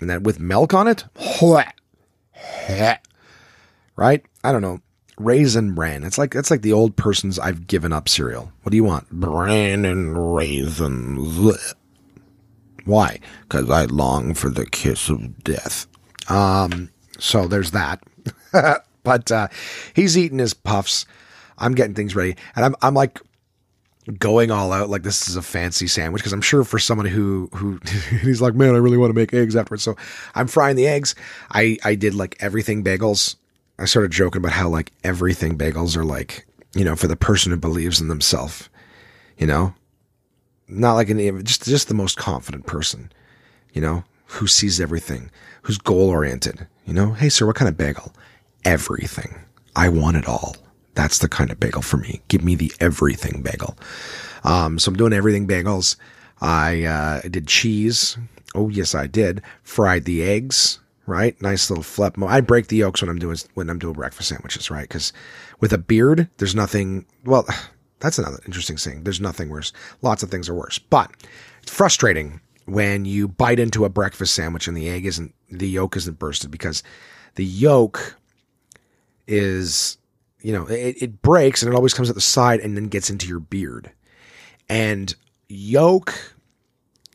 And that with milk on it. Right? I don't know. Raisin Bran. It's like the old person's I've given up cereal. What do you want? Bran and raisins. Why? Because I long for the kiss of death. So there's that, but, he's eating his puffs. I'm getting things ready, and I'm like going all out. Like this is a fancy sandwich. Cause I'm sure for someone who he's like, man, I really want to make eggs afterwards. So I'm frying the eggs. I did like everything bagels. I started joking about how like everything bagels are like, you know, for the person who believes in themselves, you know, not like just the most confident person, you know, who sees everything, who's goal-oriented, you know? Hey, sir, what kind of bagel? Everything. I want it all. That's the kind of bagel for me. Give me the everything bagel. So I'm doing everything bagels. I did cheese. Oh, yes, I did. Fried the eggs, right? Nice little flip. I break the yolks when I'm doing breakfast sandwiches, right? Because with a beard, there's nothing... Well, that's another interesting thing. There's nothing worse. Lots of things are worse. But it's frustrating when you bite into a breakfast sandwich and the yolk isn't bursted, because the yolk is, you know, it breaks and it always comes at the side and then gets into your beard. and yolk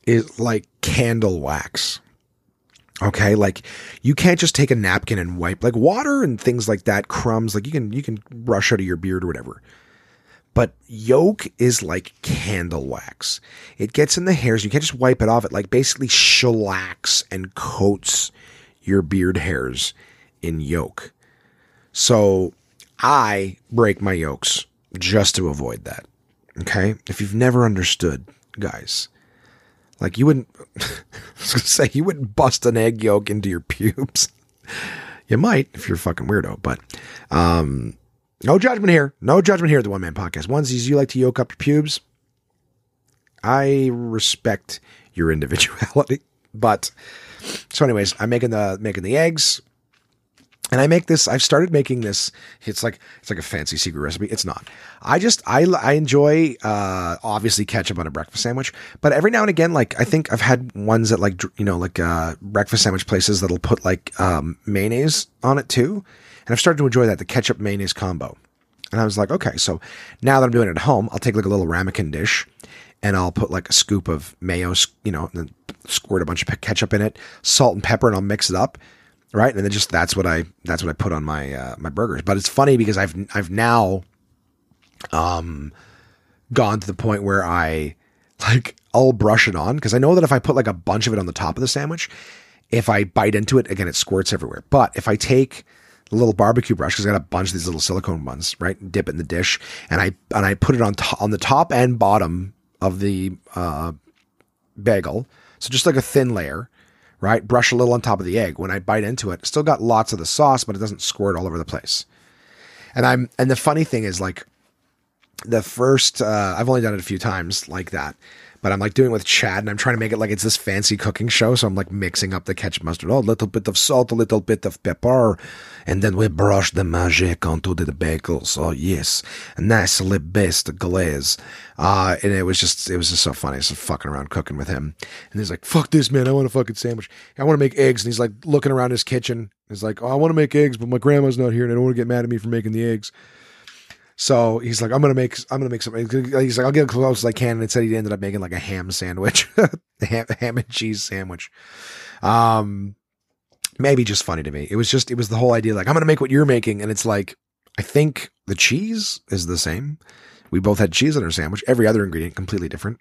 is like candle wax. Okay, like you can't just take a napkin and wipe, like water and things like that, crumbs, like you can brush out of your beard or whatever. But yolk is like candle wax. It gets in the hairs. You can't just wipe it off. It like basically shellacks and coats your beard hairs in yolk. So I break my yolks just to avoid that. Okay? If you've never understood, guys, like you wouldn't, I was going to say, you wouldn't bust an egg yolk into your pubes. You might if you're a fucking weirdo, but, no judgment here. No judgment here at the One Man Podcast. Onesies, you like to yoke up your pubes. I respect your individuality. But so anyways, I'm making the eggs. And I make this, I've started making this. It's like a fancy secret recipe. It's not. I enjoy, obviously ketchup on a breakfast sandwich, but every now and again, like I think I've had ones that like, you know, like, breakfast sandwich places that'll put like, mayonnaise on it too. And I've started to enjoy that, the ketchup mayonnaise combo. And I was like, okay, so now that I'm doing it at home, I'll take like a little ramekin dish and I'll put like a scoop of mayo, you know, and then squirt a bunch of ketchup in it, salt and pepper, and I'll mix it up. Right. And then just, that's what I put on my, my burgers. But it's funny because I've now, gone to the point where I like, I'll brush it on. Cause I know that if I put like a bunch of it on the top of the sandwich, if I bite into it again, it squirts everywhere. But if I take a little barbecue brush, cause I got a bunch of these little silicone ones, right, and dip it in the dish. And I put it on the top and bottom of the, bagel. So just like a thin layer. Right? Brush a little on top of the egg. When I bite into it, still got lots of the sauce, but it doesn't squirt all over the place. And the funny thing is like the first, I've only done it a few times like that, but I'm like doing it with Chad and I'm trying to make it like it's this fancy cooking show. So I'm like mixing up the ketchup, mustard, a little bit of salt, a little bit of pepper, and then we brush the magic onto the bagel. So yes, nice little best glaze. And it was just so funny. So fucking around cooking with him. And he's like, fuck this, man. I want a fucking sandwich. I want to make eggs. And he's like looking around his kitchen. He's like, oh, I want to make eggs, but my grandma's not here and I don't want to get mad at me for making the eggs. So he's like, I'm going to make something. He's like, I'll get as close as I can. And instead he ended up making like a ham sandwich, ham and cheese sandwich. Maybe just funny to me. It was the whole idea. Like, I'm going to make what you're making. And it's like, I think the cheese is the same. We both had cheese in our sandwich, every other ingredient completely different.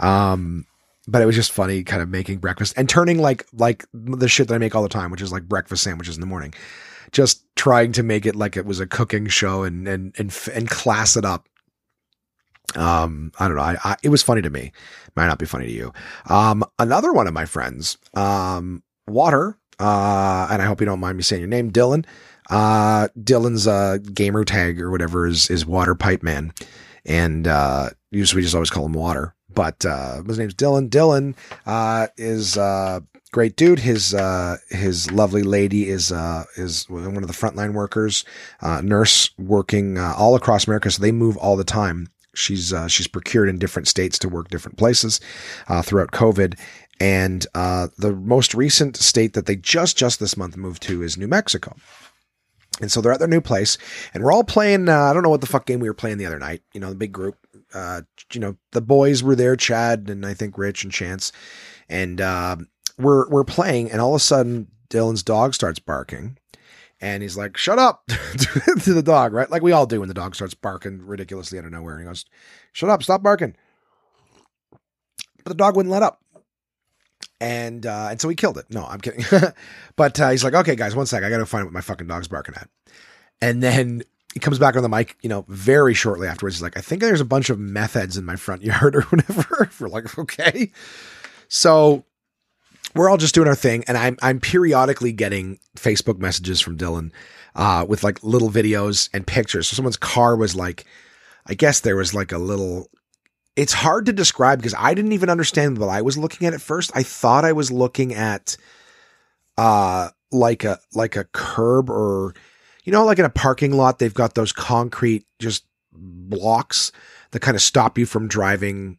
But it was just funny kind of making breakfast and turning like the shit that I make all the time, which is like breakfast sandwiches in the morning. Just trying to make it like it was a cooking show and class it up. I don't know. I it was funny to me. Might not be funny to you. Another one of my friends, Water. And I hope you don't mind me saying your name, Dylan. Dylan's gamer tag or whatever is Water Pipe Man, and usually we just always call him Water. But his name's Dylan. Dylan is. Great dude. His lovely lady is one of the frontline workers, nurse working all across America. So they move all the time. She's procured in different states to work different places throughout COVID. And the most recent state that they just this month moved to is New Mexico. And so they're at their new place and we're all playing. I don't know what the fuck game we were playing the other night, you know, the big group, you know, the boys were there, Chad and I think Rich and Chance, and, we're playing and all of a sudden Dylan's dog starts barking and he's like, shut up to the dog. Right? Like we all do when the dog starts barking ridiculously out of nowhere. And he goes, shut up, stop barking. But the dog wouldn't let up. And so we killed it. No, I'm kidding. But he's like, okay guys, one sec. I got to find out what my fucking dog's barking at. And then he comes back on the mic, you know, very shortly afterwards. He's like, I think there's a bunch of meth heads in my front yard or whatever. We're like, okay. So we're all just doing our thing. And I'm periodically getting Facebook messages from Dylan, with like little videos and pictures. So someone's car was like, I guess there was like a little, it's hard to describe because I didn't even understand what I was looking at first. I thought I was looking at, like a curb or, you know, like in a parking lot, they've got those concrete just blocks that kind of stop you from driving,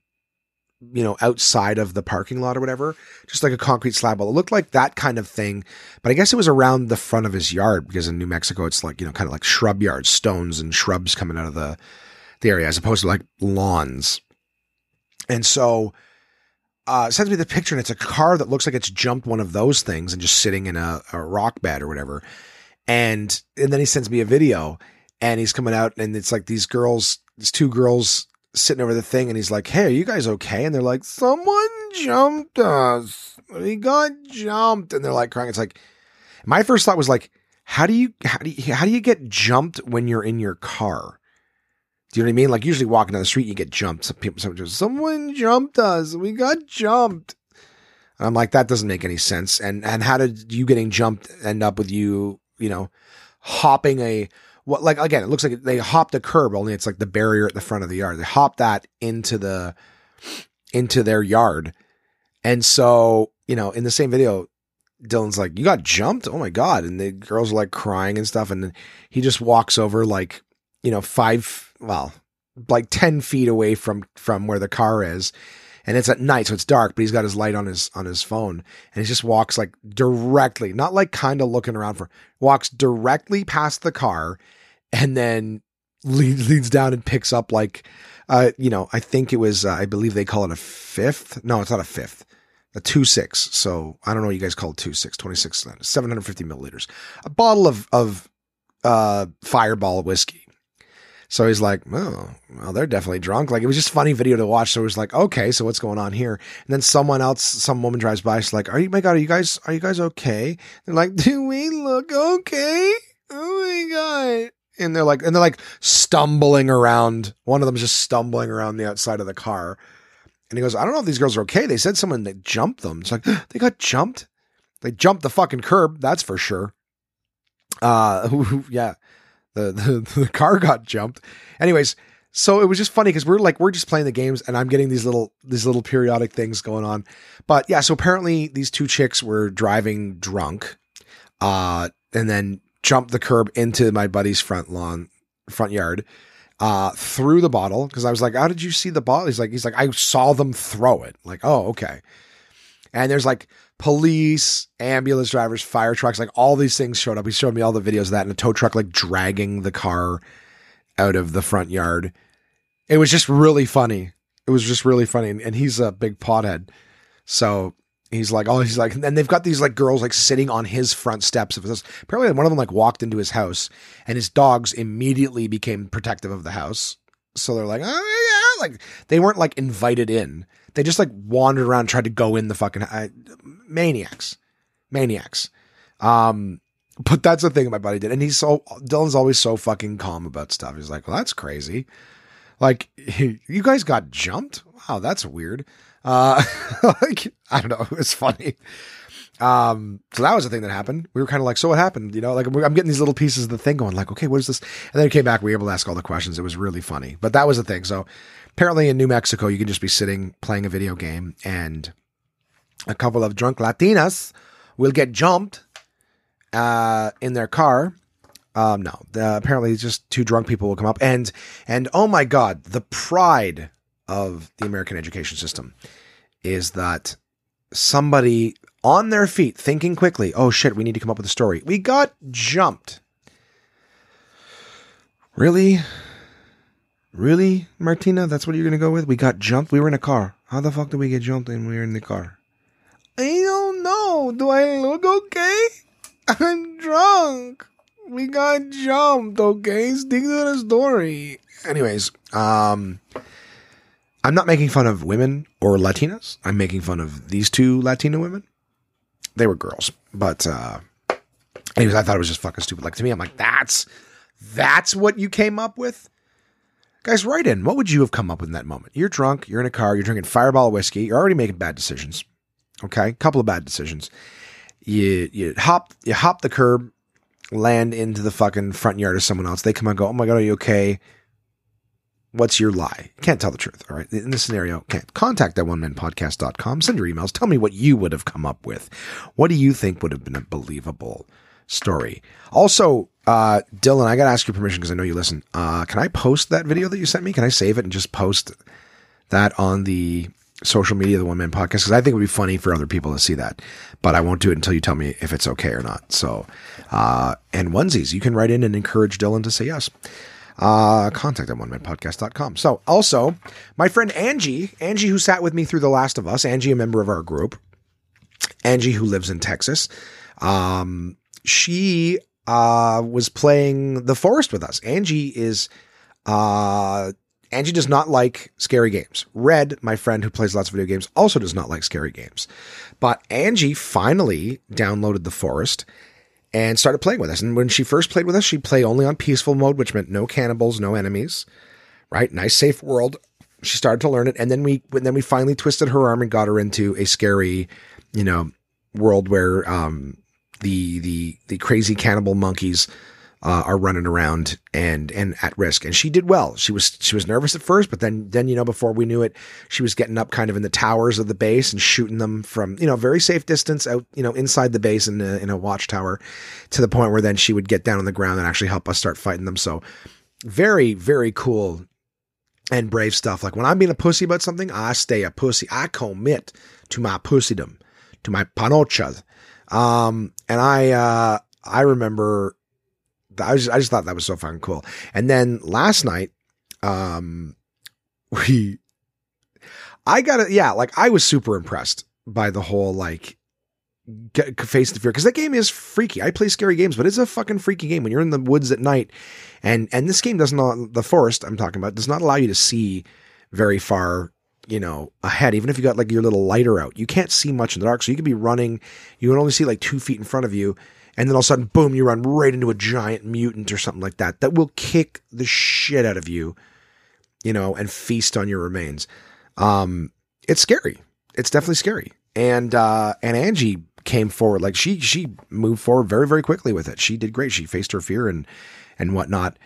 you know, outside of the parking lot or whatever, just like a concrete slab. Well, it looked like that kind of thing, but I guess it was around the front of his yard because in New Mexico, it's like, you know, kind of like shrub yards, stones and shrubs coming out of the area as opposed to like lawns. And so sends me the picture, and it's a car that looks like it's jumped one of those things and just sitting in a rock bed or whatever. And then he sends me a video, and he's coming out, and it's like these two girls sitting over the thing, and he's like, "Hey, are you guys okay?" And they're like, "Someone jumped us. We got jumped." And they're like crying. It's like, my first thought was like, how do you get jumped when you're in your car? Do you know what I mean? Like, usually walking down the street, you get jumped. Some people just, "Someone jumped us. We got jumped." And I'm like, that doesn't make any sense. And how did you getting jumped end up with you know, hopping it looks like they hopped a curb, only it's like the barrier at the front of the yard. They hopped that into their yard. And so, you know, in the same video, Dylan's like, "You got jumped? Oh my God." And the girls are like crying and stuff. And then he just walks over like, you know, 10 feet away from where the car is. And it's at night, so it's dark, but he's got his light on his phone, and he just walks like directly, not like kind of looking around walks directly past the car, and then leans down and picks up like, you know, I think it was, I believe they call it a fifth. No, it's not a fifth, a 2.6. So I don't know what you guys call it, 2.6, 26, 750 milliliters, a bottle of Fireball whiskey. So he's like, "Oh, well, they're definitely drunk." Like, it was just a funny video to watch. So it was like, okay, so what's going on here? And then some woman drives by. She's like, are you guys okay?" They're like, "Do we look okay? Oh my God." And they're like stumbling around. One of them's just stumbling around the outside of the car. And he goes, "I don't know if these girls are okay. They said someone that jumped them." It's like, they got jumped. They jumped the fucking curb. That's for sure. Yeah. The car got jumped. Anyways, so it was just funny because we're just playing the games, and I'm getting these little periodic things going on. But yeah, so apparently these two chicks were driving drunk, and then jumped the curb into my buddy's front yard, threw the bottle, because I was like, "How did you see the bottle?" He's like, "I saw them throw it." Like, oh, okay. And there's like police, ambulance drivers, fire trucks, like all these things showed up. He showed me all the videos of that, and a tow truck like dragging the car out of the front yard. It was just really funny. And he's a big pothead. So he's like, and they've got these like girls like sitting on his front steps of this. Apparently one of them like walked into his house, and his dogs immediately became protective of the house. So they're like, "Oh yeah," like they weren't like invited in. They just like wandered around and tried to go in the fucking maniacs. But that's the thing my buddy did. And Dylan's always so fucking calm about stuff. He's like, "Well, that's crazy. Like, you guys got jumped? Wow. That's weird." Like, I don't know. It was funny. So that was the thing that happened. We were kind of like, so what happened? You know, like I'm getting these little pieces of the thing going like, okay, what is this? And then it came back. We were able to ask all the questions. It was really funny, but that was the thing. So apparently in New Mexico, you can just be sitting, playing a video game, and a couple of drunk Latinas will get jumped, in their car. Apparently just two drunk people will come up and oh my God, the pride of the American education system is that somebody on their feet, thinking quickly, "Oh shit, we need to come up with a story. We got jumped." Really? Really, Martina? That's what you're going to go with? We got jumped? We were in a car. How the fuck did we get jumped and we were in the car? I don't know. Do I look okay? I'm drunk. We got jumped, okay? Stick to the story. Anyways, I'm not making fun of women or Latinas. I'm making fun of these two Latina women. They were girls, but anyways, I thought it was just fucking stupid. Like, to me, I'm like, that's what you came up with? Guys, write in. What would you have come up with in that moment? You're drunk. You're in a car. You're drinking Fireball whiskey. You're already making bad decisions. Okay? Couple of bad decisions. You hop the curb, land into the fucking front yard of someone else. They come and go, "Oh my God, are you okay?" What's your lie? Can't tell the truth. All right. In this scenario, can't. Contact at onemanpodcast.com. Send your emails. Tell me what you would have come up with. What do you think would have been a believable story? Also, Dylan, I got to ask your permission because I know you listen. Can I post that video that you sent me? Can I save it and just post that on the social media of the One Man Podcast? Because I think it would be funny for other people to see that, but I won't do it until you tell me if it's okay or not. So, and onesies, you can write in and encourage Dylan to say yes. Contact at onemanpodcast.com. So also my friend Angie, who sat with me through The Last of Us, Angie, a member of our group, Angie, who lives in Texas. She was playing The Forest with us. Angie does not like scary games. Red, my friend who plays lots of video games, also does not like scary games. But Angie finally downloaded The Forest and started playing with us. And when she first played with us, she played only on peaceful mode, which meant no cannibals, no enemies, right? Nice, safe world. She started to learn it. And then we finally twisted her arm and got her into a scary, world where the crazy cannibal monkeys are running around and at risk. And she did well. She was nervous at first, but then before we knew it, she was getting up kind of in the towers of the base and shooting them from, very safe distance out, inside the base in a watchtower, to the point where then she would get down on the ground and actually help us start fighting them. So very, very cool and brave stuff. Like, when I'm being a pussy about something, I stay a pussy. I commit to my pussydom, to my panochas. And I remember, I just thought that was so fucking cool. And then last night, I was super impressed by the whole, face the fear. 'Cause that game is freaky. I play scary games, but it's a fucking freaky game when you're in the woods at night. And this game The Forest I'm talking about does not allow you to see very far ahead. Even if you got your little lighter out, you can't see much in the dark. So you could be running. You can only see 2 feet in front of you. And then all of a sudden, boom, you run right into a giant mutant or something like that. That will kick the shit out of you, and feast on your remains. It's scary. It's definitely scary. And Angie came forward. She moved forward very, very quickly with it. She did great. She faced her fear and whatnot.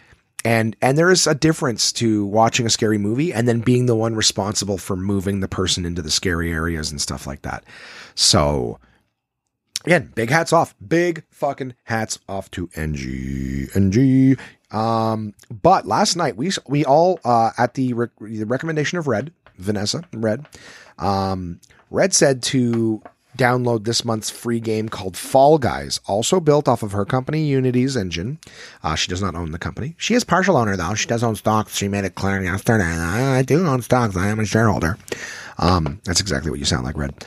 And there is a difference to watching a scary movie and then being the one responsible for moving the person into the scary areas and stuff like that. So again, big hats off, big fucking hats off to Angie. But last night we all, at the recommendation of Red said to download this month's free game called Fall Guys, also built off of her company Unity's engine. She does not own the company. She is partial owner, though. She does own stocks. She made it clear yesterday. I do own stocks. I am a shareholder. That's exactly what you sound like, Red.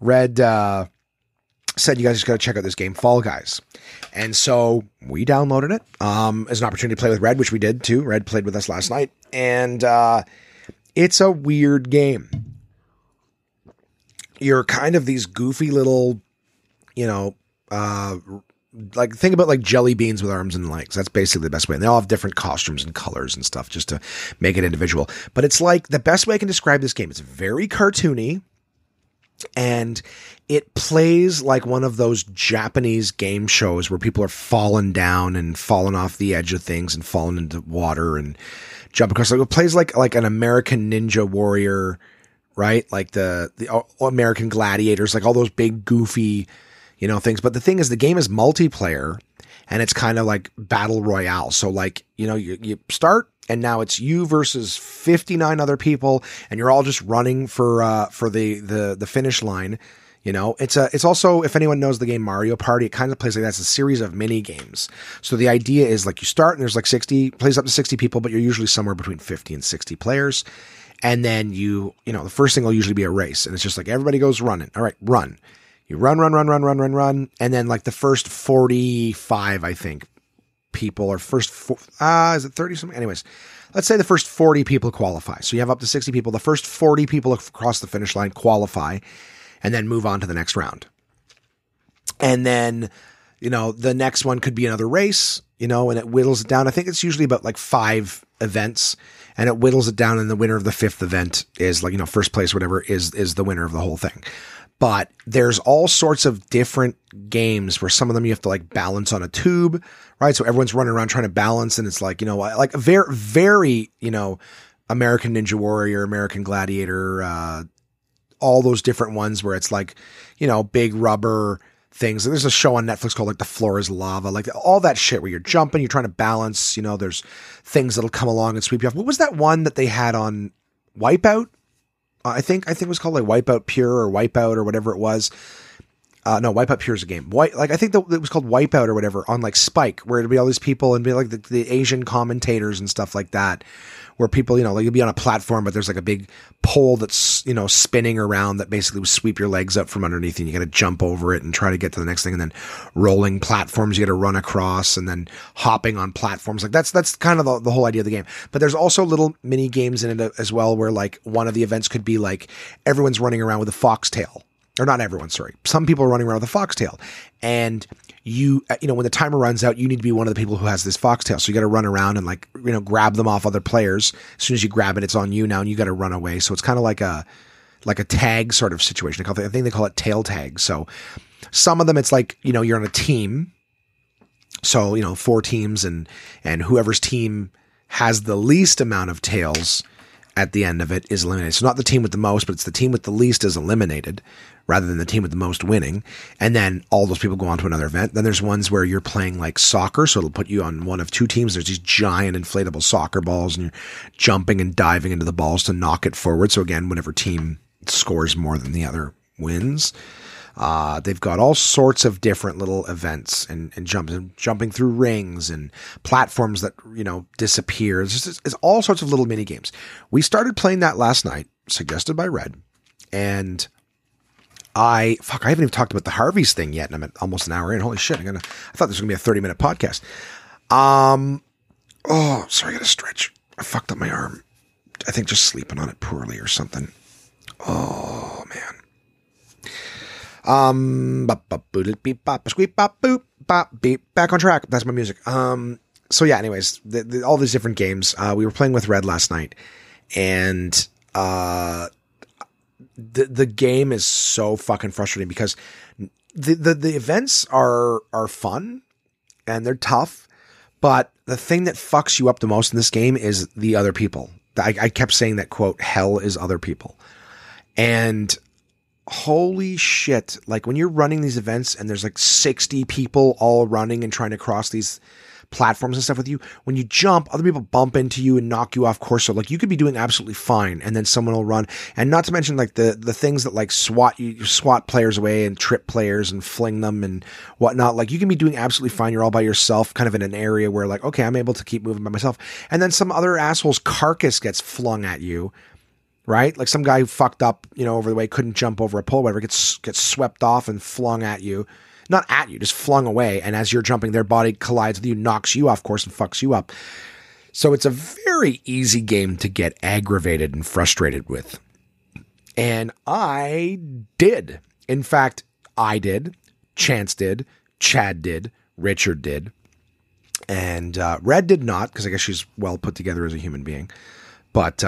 Red said, you guys just got to check out this game, Fall Guys. And so we downloaded it as an opportunity to play with Red, which we did too. Red played with us last night. And it's a weird game. You're kind of these goofy little, think about jelly beans with arms and legs. That's basically the best way. And they all have different costumes and colors and stuff just to make it individual. But it's the best way I can describe this game. It's very cartoony, and it plays like one of those Japanese game shows where people are falling down and falling off the edge of things and falling into water and jumping across. It plays like an American Ninja Warrior, right? Like the American Gladiators, all those big goofy, things. But the thing is, the game is multiplayer and it's kind of like battle royale. So you start, and now it's you versus 59 other people, and you're all just running for the finish line. It's also, if anyone knows the game Mario Party, it kind of plays like that. It's a series of mini games. So the idea is you start and there's plays up to 60 people, but you're usually somewhere between 50 and 60 players. And then the first thing will usually be a race, and it's just everybody goes running. All right, run. You run. And then the first 45, I think, people are is it 30 something? Anyways, let's say the first 40 people qualify. So you have up to 60 people. The first 40 people across the finish line qualify and then move on to the next round. And then, the next one could be another race, and it whittles it down. I think it's usually about 5 events, and it whittles it down. And the winner of the 5th event is first place, whatever is the winner of the whole thing. But there's all sorts of different games where some of them you have to balance on a tube, right? So everyone's running around trying to balance, and it's like a very, very, American Ninja Warrior, American Gladiator, all those different ones where it's big rubber things. And there's a show on Netflix called The Floor is Lava, all that shit where you're jumping, you're trying to balance, there's things that'll come along and sweep you off. What was that one that they had on Wipeout? I think it was called Wipeout Pure or Wipeout or whatever it was. No, Wipeout Pure is a game. I think it was called Wipeout or whatever on like Spike, where it'd be all these people and be like the Asian commentators and stuff like that, where people, you know, like you'd be on a platform, but there's like a big pole that's, you know, spinning around that basically would sweep your legs up from underneath and you got to jump over it and try to get to the next thing. And then rolling platforms, you got to run across and then hopping on platforms. Like that's kind of the whole idea of the game. But there's also little mini games in it as well, where like one of the events could be like everyone's running around with a foxtail. Or not everyone, sorry. Some people are running around with a foxtail, and you know, when the timer runs out, you need to be one of the people who has this foxtail. So you got to run around and like, you know, grab them off other players. As soon as you grab it, it's on you now, and you got to run away. So it's kind of like a tag sort of situation. I think they call it tail tag. So some of them, it's like, you know, you're on a team. So, you know, 4 teams and whoever's team has the least amount of tails at the end of it is eliminated. So not the team with the most, but it's the team with the least is eliminated rather than the team with the most winning. And then all those people go on to another event. Then there's ones where you're playing like soccer. So it'll put you on one of 2 teams. There's these giant inflatable soccer balls and you're jumping and diving into the balls to knock it forward. So again, whenever team scores more than the other wins. They've got all sorts of different little events and jumping through rings and platforms that, you know, disappear. It's all sorts of little mini games. We started playing that last night, suggested by Red, and I haven't even talked about the Harvey's thing yet, and I'm at almost an hour in. Holy shit! I thought this was gonna be a 30-minute podcast. Oh, sorry, I gotta stretch. I fucked up my arm. I think just sleeping on it poorly or something. Oh man. Back on track. That's my music. So yeah, anyways, all these different games, we were playing with Red last night, and, the game is so fucking frustrating because the events are fun and they're tough, but the thing that fucks you up the most in this game is the other people. I kept saying that quote, hell is other people. And holy shit. Like when you're running these events and there's like 60 people all running and trying to cross these platforms and stuff with you, when you jump, other people bump into you and knock you off course. So like you could be doing absolutely fine and then someone will run. And not to mention like the things that like swat players away and trip players and fling them and whatnot. Like you can be doing absolutely fine. You're all by yourself, kind of in an area where like, okay, I'm able to keep moving by myself. And then some other asshole's carcass gets flung at you. Right? Like some guy who fucked up, you know, over the way, couldn't jump over a pole, whatever, gets swept off and flung at you. Not at you, just flung away. And as you're jumping, their body collides with you, knocks you off course and fucks you up. So it's a very easy game to get aggravated and frustrated with. And I did. In fact, I did. Chance did. Chad did. Richard did. And Red did not, because I guess she's well put together as a human being. But,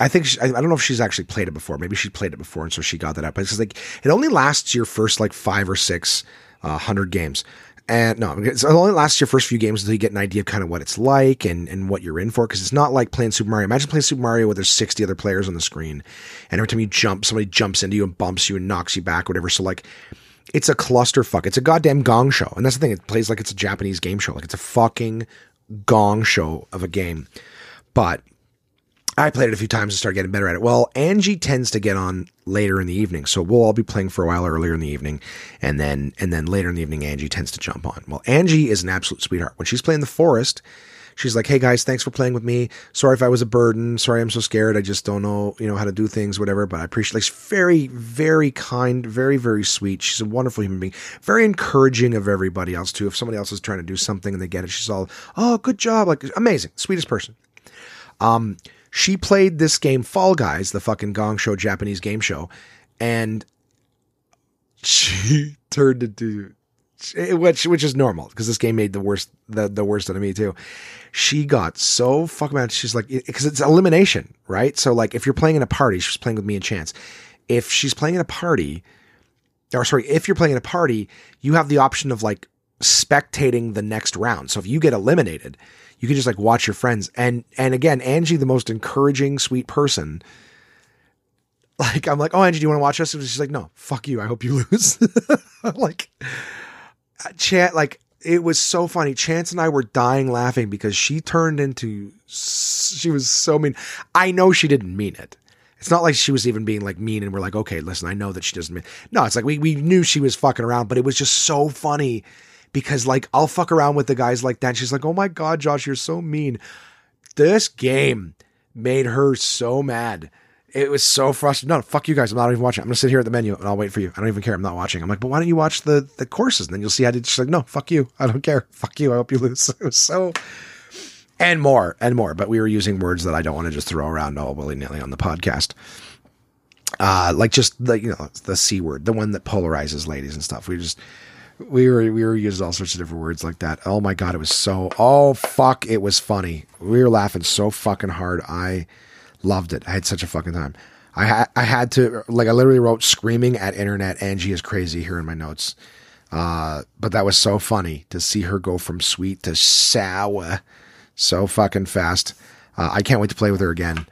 I think I don't know if she's actually played it before. Maybe she played it before, and so she got that out. But it's like it only lasts your first like 5 or 6 100 games, and no, it only lasts your first few games until you get an idea of kind of what it's like and what you're in for. Because it's not like playing Super Mario. Imagine playing Super Mario where there's 60 other players on the screen, and every time you jump, somebody jumps into you and bumps you and knocks you back, or whatever. So like, it's a clusterfuck. It's a goddamn gong show, and that's the thing. It plays like it's a Japanese game show. Like it's a fucking gong show of a game, but I played it a few times and started getting better at it. Well, Angie tends to get on later in the evening, so we'll all be playing for a while earlier in the evening, and then later in the evening, Angie tends to jump on. Well, Angie is an absolute sweetheart. When she's playing The Forest, she's like, hey guys, thanks for playing with me. Sorry if I was a burden. Sorry I'm so scared. I just don't know, you know, how to do things, whatever, but I appreciate it. Like, she's very, very kind, very, very sweet. She's a wonderful human being. Very encouraging of everybody else, too. If somebody else is trying to do something and they get it, she's all, oh, good job. Like, amazing. Sweetest person. She played this game, Fall Guys, the fucking gong show, Japanese game show, and she turned into, which is normal, because this game made the worst out of me, too. She got so fucking mad. She's like, because it's elimination, right? So, like, if you're playing in a party, she's playing with me and Chance. If you're playing in a party, you have the option of, like, spectating the next round. So if you get eliminated, you can just like watch your friends. And again, Angie, the most encouraging, sweet person. Like, I'm like, oh, Angie, do you want to watch us? And she's like, no, fuck you. I hope you lose. Like, Chance, like, it was so funny. Chance and I were dying laughing because she was so mean. I know she didn't mean it. It's not like she was even being like mean and we're like, okay, listen, I know that she doesn't mean. No, it's like we knew she was fucking around, but it was just so funny because like I'll fuck around with the guys like that. And she's like, oh my God, Josh, you're so mean. This game made her so mad. It was so frustrating. No, fuck you guys. I'm not even watching. I'm going to sit here at the menu and I'll wait for you. I don't even care. I'm not watching. I'm like, but why don't you watch the courses? And then you'll see how did. She's like, no, fuck you. I don't care. Fuck you. I hope you lose. It was so... And more. But we were using words that I don't want to just throw around all willy-nilly on the podcast. Like just the, you know, the C word, the one that polarizes ladies and stuff. We were using all sorts of different words like that. Oh my God. It was so, oh fuck. It was funny. We were laughing so fucking hard. I loved it. I had such a fucking time. I had to, like, I literally wrote screaming at internet. Angie is crazy here in my notes. But that was so funny to see her go from sweet to sour so fucking fast. I can't wait to play with her again.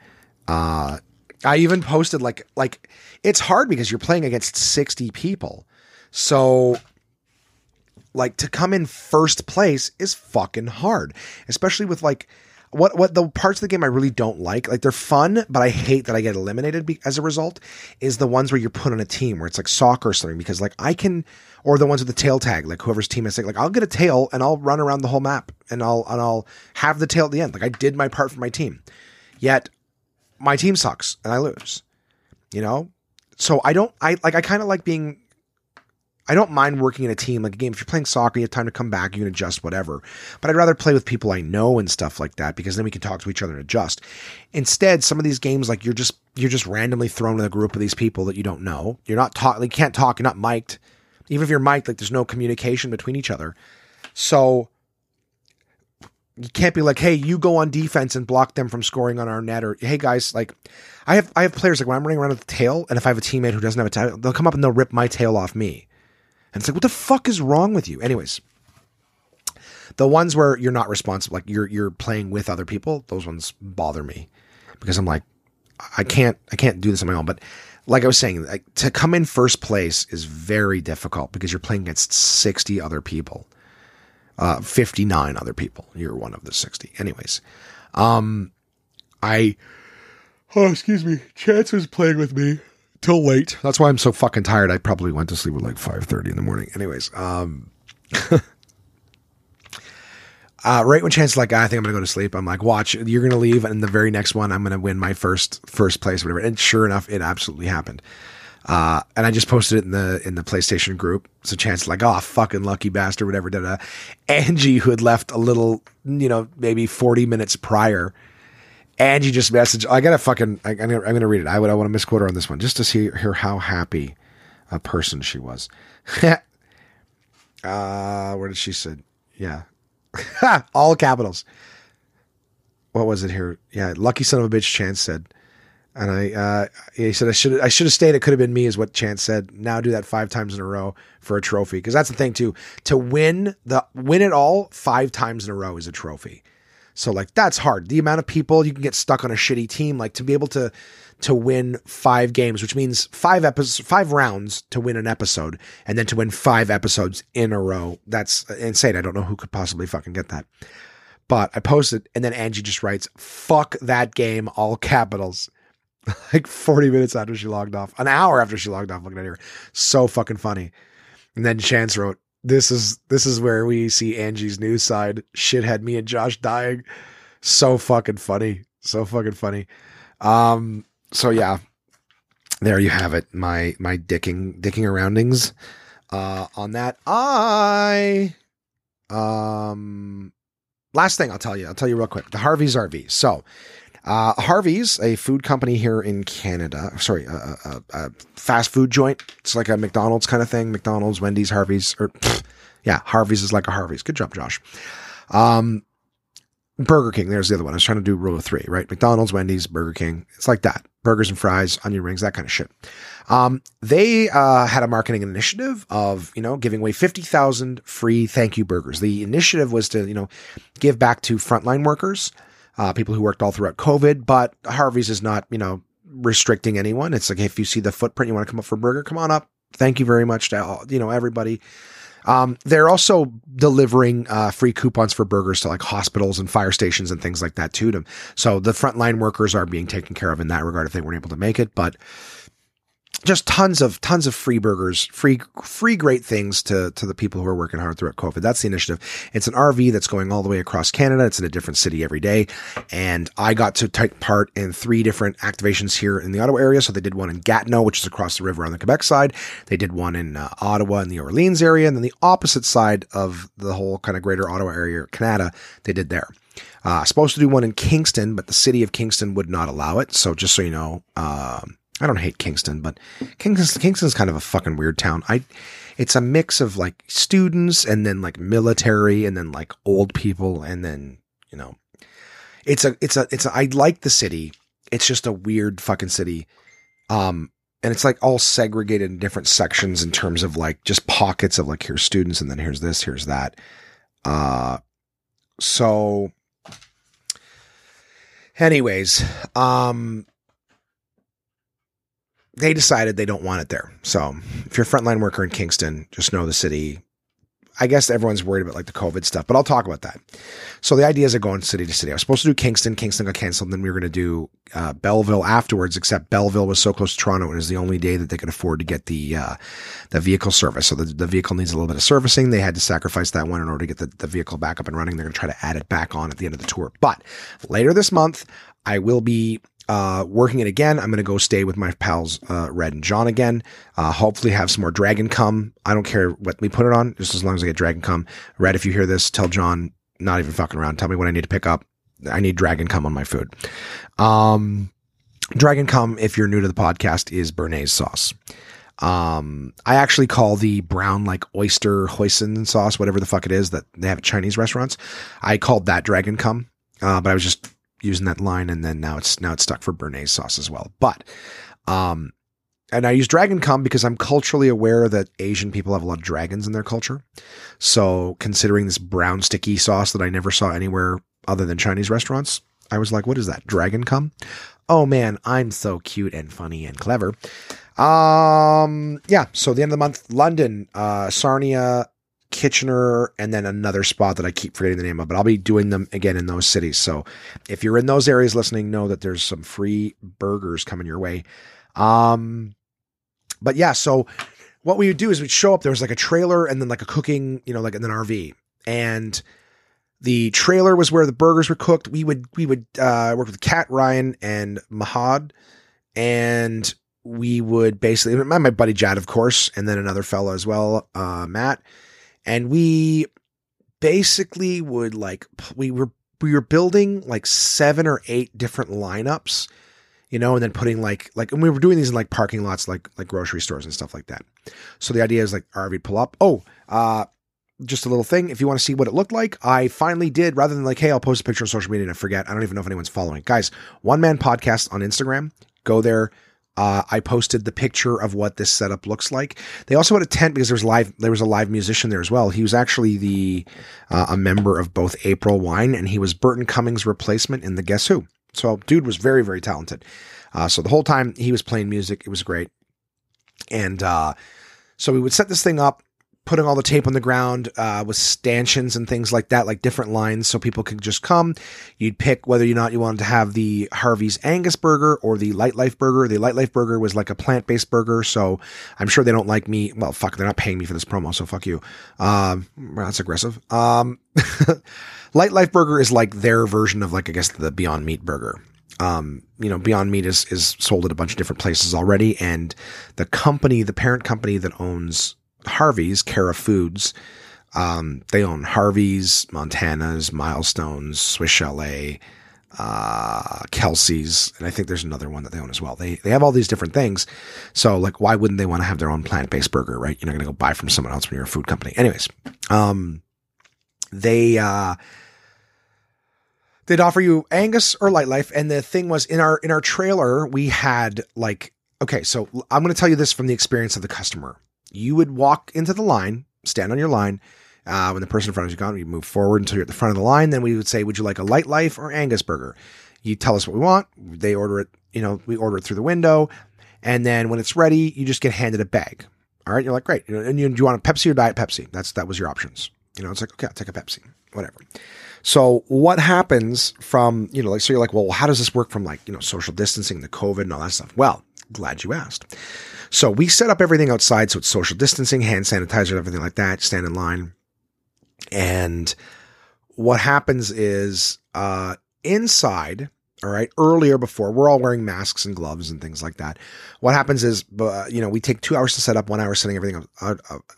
I even posted like it's hard because you're playing against 60 people. So like to come in first place is fucking hard, especially with like what the parts of the game I really don't like they're fun, but I hate that I get eliminated as a result is the ones where you're put on a team where it's like soccer or something, because like I can, or the ones with the tail tag, like whoever's team is like I'll get a tail and I'll run around the whole map and I'll have the tail at the end. Like I did my part for my team, yet my team sucks and I lose, you know? So I don't mind working in a team, like a game. If you're playing soccer, you have time to come back, you can adjust, whatever. But I'd rather play with people I know and stuff like that, because then we can talk to each other and adjust. Instead, some of these games, like you're just randomly thrown in a group of these people that you don't know. You're not talking, you can't talk, you're not mic'd. Even if you're mic'd, like there's no communication between each other. So you can't be like, hey, you go on defense and block them from scoring on our net, or hey guys, like I have players like when I'm running around with the tail, and if I have a teammate who doesn't have a tail, they'll come up and they'll rip my tail off me. And it's like, what the fuck is wrong with you? Anyways, the ones where you're not responsible, like you're playing with other people, those ones bother me because I'm like, I can't do this on my own. But like I was saying, like, to come in first place is very difficult because you're playing against 60 other people, 59 other people. You're one of the 60. Anyways, Chance was playing with me till late. That's why I'm so fucking tired. I probably went to sleep at like 5:30 in the morning. Anyways, right when Chance is like, I think I'm gonna go to sleep, I'm like, watch, you're gonna leave, and the very next one, I'm gonna win my first place, whatever. And sure enough, it absolutely happened. And I just posted it in the PlayStation group. So Chance is like, oh, fucking lucky bastard, whatever. Da-da. Angie, who had left a little, you know, maybe 40 minutes prior. Angie just messaged. I'm gonna read it. I want to misquote her on this one just to see her how happy a person she was. Where did she say? Yeah, all capitals. What was it here? Yeah, lucky son of a bitch. Chance said, and he said I should have stayed. It could have been me, is what Chance said. Now do that 5 times in a row for a trophy, because that's the thing too. To win it all 5 times in a row is a trophy. So like, that's hard. The amount of people you can get stuck on a shitty team, like to be able to win 5 games, which means 5 rounds to win an episode, and then to win 5 episodes in a row. That's insane. I don't know who could possibly fucking get that, but I posted, and then Angie just writes, fuck that game, all capitals, like 40 minutes after she logged off, an hour after she logged off, looking at her. So fucking funny. And then Chance wrote, This is where we see Angie's new side. Shit had me and Josh dying. So fucking funny. So yeah, there you have it. My dicking aroundings, on that. Last thing I'll tell you real quick, the Harvey's RV. So, Harvey's, a food company here in Canada, sorry, a fast food joint. It's like a McDonald's kind of thing. McDonald's, Wendy's, Harvey's, Harvey's is like a Harvey's. Good job, Josh. Burger King. There's the other one. I was trying to do rule of 3, right? McDonald's, Wendy's, Burger King. It's like that. Burgers and fries, onion rings, that kind of shit. They had a marketing initiative of, you know, giving away 50,000 free thank you burgers. The initiative was to, you know, give back to frontline workers, people who worked all throughout COVID, but Harvey's is not, you know, restricting anyone. It's like, if you see the footprint, you want to come up for a burger, come on up. Thank you very much to, you know, everybody. They're also delivering free coupons for burgers to like hospitals and fire stations and things like that to them. So the frontline workers are being taken care of in that regard if they weren't able to make it, but just tons of free burgers, free great things to the people who are working hard throughout COVID. That's the initiative. It's an RV that's going all the way across Canada. It's in a different city every day. And I got to take part in 3 different activations here in the Ottawa area. So they did one in Gatineau, which is across the river on the Quebec side. They did one in Ottawa in the Orleans area. And then the opposite side of the whole kind of greater Ottawa area, or Canada, they did there. Supposed to do one in Kingston, but the city of Kingston would not allow it. So just so you know, I don't hate Kingston, but Kingston's kind of a fucking weird town. It's a mix of like students and then like military and then like old people. And then, you know, I like the city. It's just a weird fucking city. And it's like all segregated in different sections in terms of like just pockets of like, here's students and then here's this, here's that. So anyways, they decided they don't want it there. So if you're a frontline worker in Kingston, just know the city. I guess everyone's worried about like the COVID stuff, but I'll talk about that. So the ideas are going city to city. I was supposed to do Kingston. Kingston got canceled. And then we were going to do Belleville afterwards, except Belleville was so close to Toronto. It was the only day that they could afford to get the vehicle service. So the vehicle needs a little bit of servicing. They had to sacrifice that one in order to get the vehicle back up and running. They're going to try to add it back on at the end of the tour. But later this month, I will be working it again. I'm going to go stay with my pals, Red and John again. Hopefully have some more dragon cum. I don't care what we put it on, just as long as I get dragon cum. Red, if you hear this, tell John, not even fucking around. Tell me what I need to pick up. I need dragon cum on my food. Dragon cum, if you're new to the podcast, is Bernaise sauce. I actually call the brown, like oyster hoisin sauce, whatever the fuck it is that they have at Chinese restaurants. I called that dragon cum, but I was just using that line, and then now it's stuck for Bernaise sauce as well. But and I use dragon cum because I'm culturally aware that Asian people have a lot of dragons in their culture. So considering this brown sticky sauce that I never saw anywhere other than Chinese restaurants, I was like, what is that? Dragon cum? Oh man, I'm so cute and funny and clever. Yeah, so the end of the month, London, Sarnia, Kitchener, and then another spot that I keep forgetting the name of, but I'll be doing them again in those cities. So if you're in those areas listening, know that there's some free burgers coming your way. But yeah, so what we would do is we'd show up, there was like a trailer and then like a cooking, you know, like in an RV, and the trailer was where the burgers were cooked. We would work with Kat, Ryan, and Mahad, and we would basically, my buddy Chad, of course, and then another fella as well, Matt. And we basically would like, we were building like 7 or 8 different lineups, you know, and then putting like, and we were doing these in like parking lots, like grocery stores and stuff like that. So the idea is like RV pull up. Just a little thing. If you want to see what it looked like, I finally did, rather than like, hey, I'll post a picture on social media and I forget. I don't even know if anyone's following. Guys, One Man Podcast on Instagram, go there. I posted the picture of what this setup looks like. They also had a tent because there was a live musician there as well. He was actually a member of both April Wine, and he was Burton Cummings' replacement in the Guess Who. So dude was very, very talented. So the whole time he was playing music, it was great. And so we would set this thing up, putting all the tape on the ground with stanchions and things like that, like different lines so people could just come. You'd pick whether or not you wanted to have the Harvey's Angus burger or the Light Life burger. The Light Life burger was like a plant-based burger, so I'm sure they don't like me. Well, fuck, they're not paying me for this promo, so fuck you. Well, that's aggressive. Light Life burger is like their version of like, I guess, the Beyond Meat burger. You know, Beyond Meat is sold at a bunch of different places already, and the company, the parent company that owns Harvey's, Cara Foods, they own Harvey's, Montana's, Milestone's, Swiss Chalet, Kelsey's, and I think there's another one that they own as well. They have all these different things, so like, why wouldn't they want to have their own plant-based burger, right? You're not gonna go buy from someone else when you're a food company. Anyways, they'd offer you Angus or Light Life, and the thing was, in our trailer we had like, okay, so I'm gonna tell you this from the experience of the customer. You would walk into the line, stand on your line. When the person in front of you is gone, we move forward until you're at the front of the line. Then we would say, would you like a Light Life or Angus burger? You tell us what we want. They order it. You know, we order it through the window. And then when it's ready, you just get handed a bag. All right. You're like, great. And do you want a Pepsi or Diet Pepsi? That was your options. It's like, okay, I'll take a Pepsi, whatever. So what happens from, so you're like, well, how does this work from social distancing, the COVID and all that stuff? Well, glad you asked. So we set up everything outside. So it's social distancing, hand sanitizer, everything like that, stand in line. And what happens is, inside, all right, earlier before, we're all wearing masks and gloves and things like that. What happens is, we take 2 hours to set up, 1 hour setting everything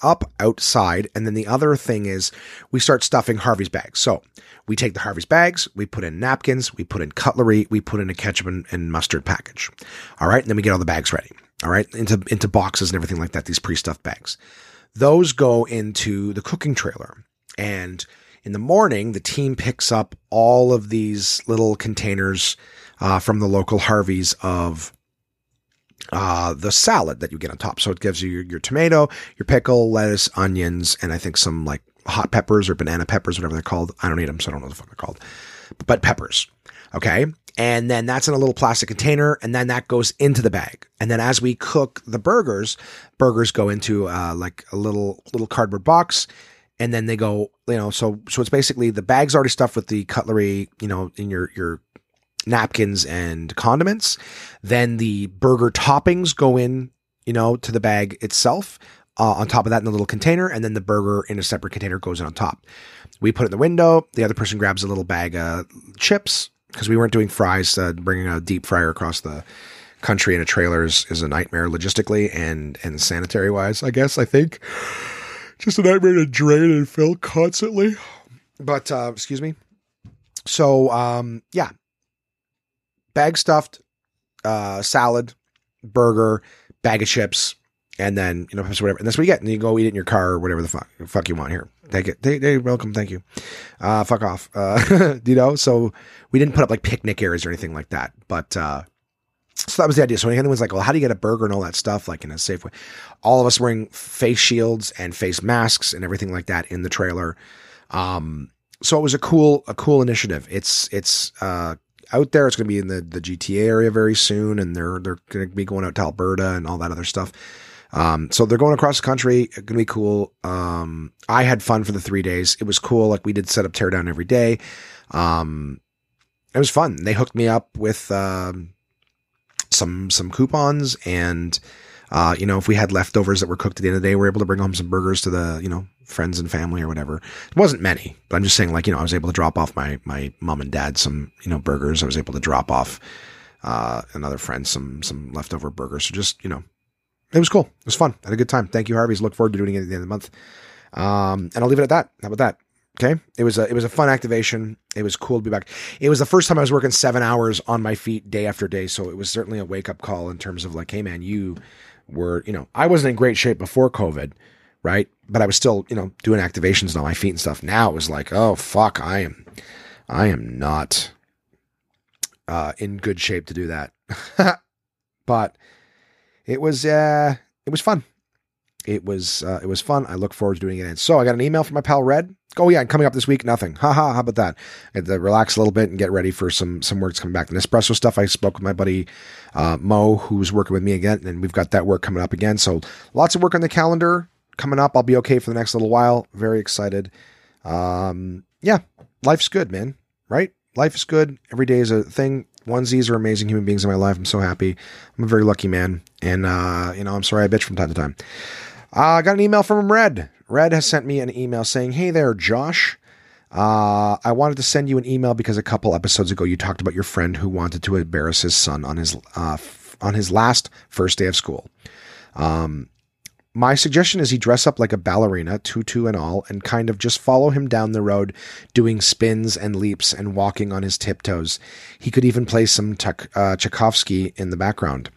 up outside. And then the other thing is we start stuffing Harvey's bags. So we take the Harvey's bags, we put in napkins, we put in cutlery, we put in a ketchup and mustard package. All right. And then we get all the bags ready. All right. Into boxes and everything like that. These pre-stuffed bags, those go into the cooking trailer. And in the morning, the team picks up all of these little containers from the local Harvey's of the salad that you get on top. So it gives you your tomato, your pickle, lettuce, onions, and I think some hot peppers or banana peppers, whatever they're called. I don't eat them, so I don't know what the fuck they're called, but peppers. Okay. And then that's in a little plastic container, and then that goes into the bag. And then as we cook the burgers go into a little cardboard box. And then they go, so it's basically the bag's already stuffed with the cutlery, in your napkins and condiments. Then the burger toppings go in, to the bag itself, on top of that in a little container. And then the burger in a separate container goes in on top. We put it in the window. The other person grabs a little bag of chips because we weren't doing fries. Bringing a deep fryer across the country in a trailer is a nightmare logistically and sanitary wise, I think. Just a nightmare to drain and fill constantly. But, excuse me. So, yeah. Bag stuffed, salad, burger, bag of chips, and then, whatever. And that's what you get. And you go eat it in your car or whatever the fuck you want here. Take it. Hey, welcome. Thank you. Fuck off. So we didn't put up picnic areas or anything like that. But, so that was the idea. So anyone's like, well, how do you get a burger and all that stuff, in a safe way? All of us wearing face shields and face masks and everything like that in the trailer. So it was a cool initiative. It's out there. It's going to be in the GTA area very soon. And they're going to be going out to Alberta and all that other stuff. So they're going across the country. It's going to be cool. I had fun for the 3 days. It was cool. We did set up teardown every day. It was fun. They hooked me up with, some coupons and, if we had leftovers that were cooked at the end of the day, we were able to bring home some burgers to the, friends and family or whatever. It wasn't many, but I'm just saying I was able to drop off my mom and dad some, burgers. I was able to drop off, another friend, some leftover burgers. So just, it was cool. It was fun. I had a good time. Thank you, Harvey's. Look forward to doing it at the end of the month. And I'll leave it at that. How about that? Okay. It was a fun activation. It was cool to be back. It was the first time I was working 7 hours on my feet day after day. So it was certainly a wake up call in terms of hey man, you were, I wasn't in great shape before COVID. Right. But I was still, doing activations on my feet and stuff. Now it was like, oh fuck, I am not, in good shape to do that, but it was fun. It was fun. I look forward to doing it. And so I got an email from my pal Red. Oh yeah. And coming up this week, nothing. Haha. How about that? I had to relax a little bit and get ready for some work coming back. The Nespresso stuff. I spoke with my buddy, Mo, who's working with me again. And we've got that work coming up again. So lots of work on the calendar coming up. I'll be okay for the next little while. Very excited. Yeah, life's good, man. Right. Life is good. Every day is a thing. Onesies are amazing human beings in my life. I'm so happy. I'm a very lucky man. And, I'm sorry I bitch from time to time. I got an email from Red. Red has sent me an email saying, hey there, Josh. I wanted to send you an email because a couple episodes ago, you talked about your friend who wanted to embarrass his son on his last first day of school. My suggestion is he dress up like a ballerina, tutu and all, and kind of just follow him down the road, doing spins and leaps and walking on his tiptoes. He could even play some Tchaikovsky in the background.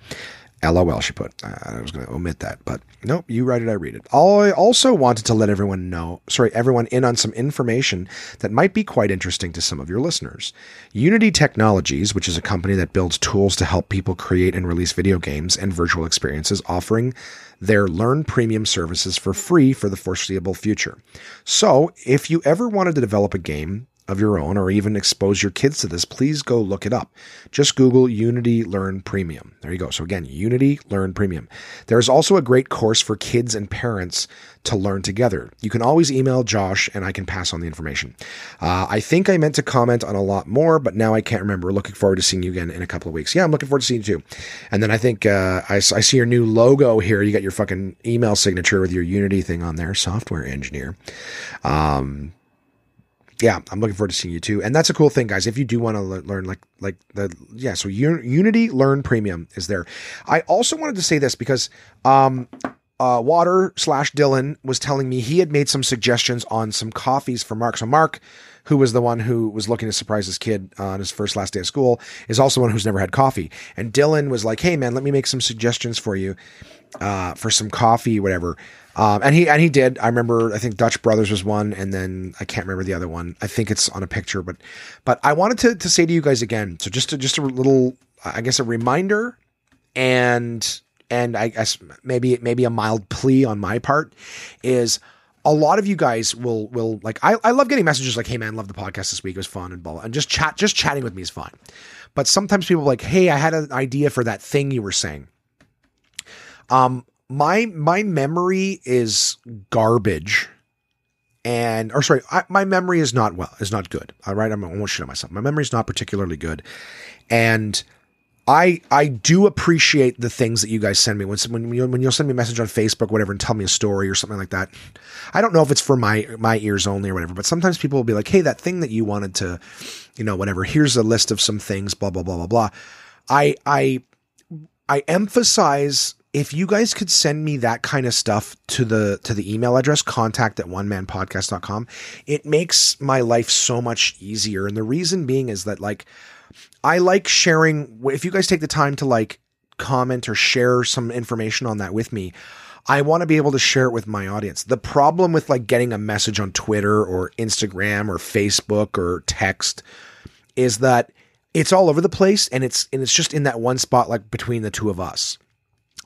LOL, she put. I was going to omit that, but nope, you write it, I read it. I also wanted to let everyone in on some information that might be quite interesting to some of your listeners. Unity Technologies, which is a company that builds tools to help people create and release video games and virtual experiences, offering their Learn Premium services for free for the foreseeable future. So if you ever wanted to develop a game, of your own or even expose your kids to this, please go look it up. Just Google Unity Learn Premium. There you go. So again, Unity Learn Premium. There's also a great course for kids and parents to learn together. You can always email Josh and I can pass on the information. I think I meant to comment on a lot more, but now I can't remember. Looking forward to seeing you again in a couple of weeks. Yeah, I'm looking forward to seeing you too. And then I think I see your new logo here. You got your fucking email signature with your Unity thing on there, software engineer. Yeah, I'm looking forward to seeing you too. And that's a cool thing, guys. If you do want to learn, so Unity Learn Premium is there. I also wanted to say this because Water/Dylan was telling me he had made some suggestions on some coffees for Mark. So Mark, who was the one who was looking to surprise his kid on his last day of school, is also one who's never had coffee. And Dylan was like, hey man, let me make some suggestions for you for some coffee, whatever. And he did. I remember, I think Dutch Brothers was one, and then I can't remember the other one. I think it's on a picture, but I wanted to say to you guys again, so just a little, I guess, a reminder and I guess maybe a mild plea on my part is a lot of you guys will like, I love getting messages like, hey man, love the podcast this week. It was fun and blah, and just chatting with me is fine. But sometimes people are like, hey, I had an idea for that thing you were saying. My memory is garbage my memory is not good. All right. I won't shit on myself. My memory is not particularly good. And I do appreciate the things that you guys send me when you'll send me a message on Facebook, whatever, and tell me a story or something like that. I don't know if it's for my ears only or whatever, but sometimes people will be like, hey, that thing that you wanted to, whatever, here's a list of some things, blah, blah, blah, blah, blah. I emphasize, if you guys could send me that kind of stuff to the email address, contact@onemanpodcast.com, it makes my life so much easier. And the reason being is that, like, I like sharing. If you guys take the time to like comment or share some information on that with me, I want to be able to share it with my audience. The problem with like getting a message on Twitter or Instagram or Facebook or text is that it's all over the place and it's just in that one spot, like between the two of us.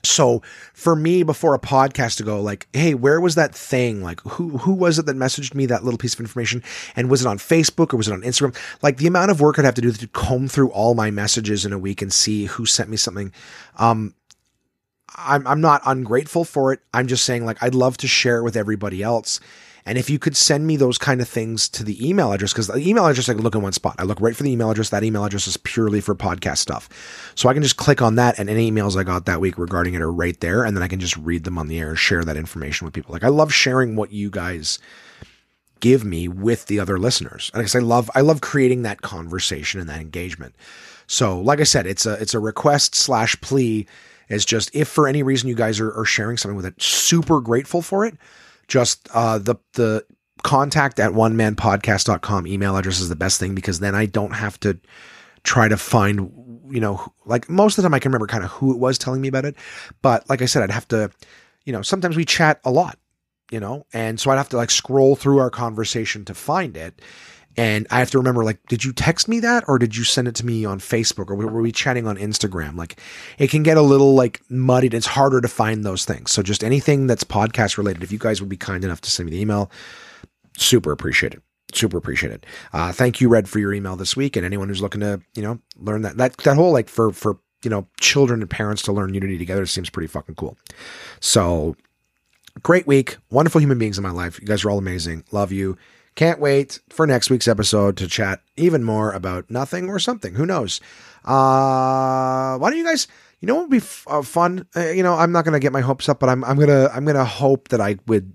So for me, before a podcast to go like, hey, where was that thing? Like who was it that messaged me that little piece of information? And was it on Facebook or was it on Instagram? Like the amount of work I'd have to do to comb through all my messages in a week and see who sent me something. I'm not ungrateful for it. I'm just saying, like, I'd love to share it with everybody else. And if you could send me those kind of things to the email address, because the email address, I can look in one spot. I look right for the email address. That email address is purely for podcast stuff. So I can just click on that and any emails I got that week regarding it are right there. And then I can just read them on the air and share that information with people. Like, I love sharing what you guys give me with the other listeners. And I guess I love creating that conversation and that engagement. So like I said, it's a request/plea. It's just, if for any reason you guys are sharing something with it, super grateful for it. Just the contact@onemanpodcast.com email address is the best thing, because then I don't have to try to find, like most of the time I can remember kind of who it was telling me about it. But like I said, I'd have to, sometimes we chat a lot, and so I'd have to like scroll through our conversation to find it. And I have to remember, like, did you text me that, or did you send it to me on Facebook, or were we chatting on Instagram? Like, it can get a little like muddied. It's harder to find those things. So just anything that's podcast related, if you guys would be kind enough to send me the email, super appreciate it. Super appreciate it. Thank you, Red, for your email this week. And anyone who's looking to, learn that whole, like, for children and parents to learn Unity together seems pretty fucking cool. So great week. Wonderful human beings in my life. You guys are all amazing. Love you. Can't wait for next week's episode to chat even more about nothing or something. Who knows? Why don't you guys, what would be fun? I'm not going to get my hopes up, but I'm going to hope that I would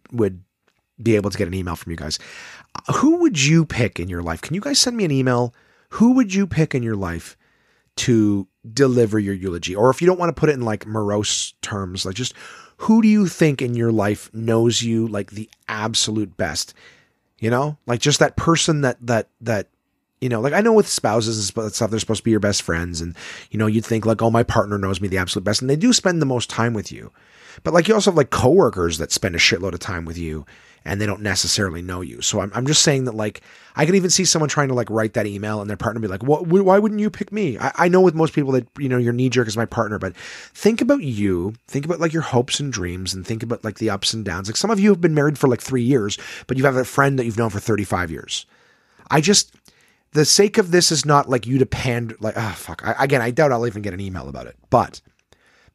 be able to get an email from you guys. Who would you pick in your life? Can you guys send me an email? Who would you pick in your life to deliver your eulogy? Or if you don't want to put it in like morose terms, like, just who do you think in your life knows you like the absolute best? Like, just that person that, like, I know with spouses and stuff, they're supposed to be your best friends. And, you'd think like, oh, my partner knows me the absolute best. And they do spend the most time with you, but like, you also have like coworkers that spend a shitload of time with you and they don't necessarily know you. So I'm just saying that, like, I could even see someone trying to like write that email and their partner be like, well, why wouldn't you pick me? I know with most people that, your knee jerk is my partner, but think about you, think about like your hopes and dreams, and think about like the ups and downs. Like, some of you have been married for like 3 years, but you have a friend that you've known for 35 years. the sake of this is not like you to pander, like, oh, fuck. I doubt I'll even get an email about it, but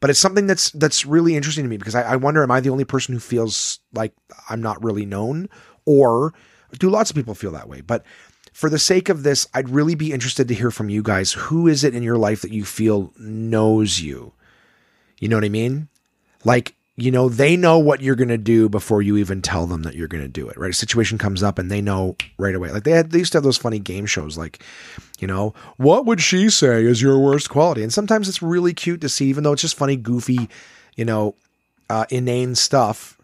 it's something that's really interesting to me because I wonder, am I the only person who feels like I'm not really known, or do lots of people feel that way? But for the sake of this, I'd really be interested to hear from you guys. Who is it in your life that you feel knows you? You know what I mean? Like, you know, they know what you're going to do before you even tell them that you're going to do it, right? A situation comes up and they know right away. Like they used to have those funny game shows, like, you know, what would she say is your worst quality? And sometimes it's really cute to see, even though it's just funny, goofy, you know, inane stuff.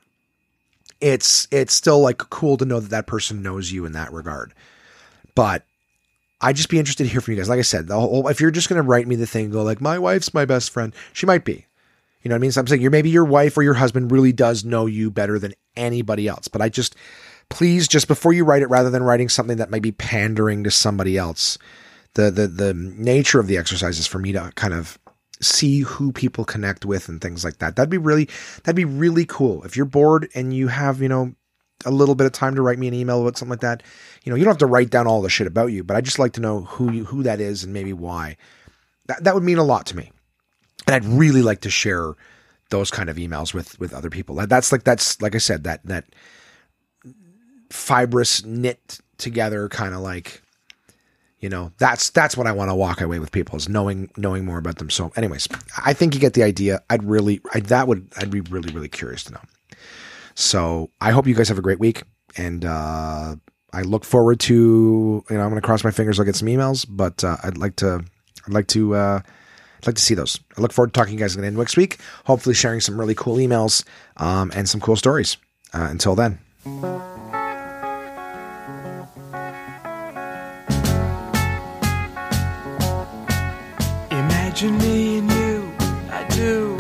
It's still like cool to know that that person knows you in that regard. But I'd just be interested to hear from you guys. Like I said, if you're just going to write me the thing, go like, my wife's my best friend. She might be. You know what I mean? So I'm saying maybe your wife or your husband really does know you better than anybody else. But I just, please, just before you write it, rather than writing something that might be pandering to somebody else, the nature of the exercise is for me to kind of see who people connect with and things like that. That'd be really cool. If you're bored and you have, you know, a little bit of time to write me an email about something like that, you know, you don't have to write down all the shit about you, but I just like to know who that is and maybe why. That would mean a lot to me. And I'd really like to share those kind of emails with other people. That's like I said, that fibrous knit together kind of like, you know, that's what I want to walk away with people, is knowing more about them. So anyways, I think you get the idea. I'd be really, really curious to know. So I hope you guys have a great week, and I look forward to, you know, I'm going to cross my fingers. I'll get some emails, but I'd like to see those. I look forward to talking to you guys again next week, hopefully sharing some really cool emails and some cool stories. Until then. Imagine me and you, I do.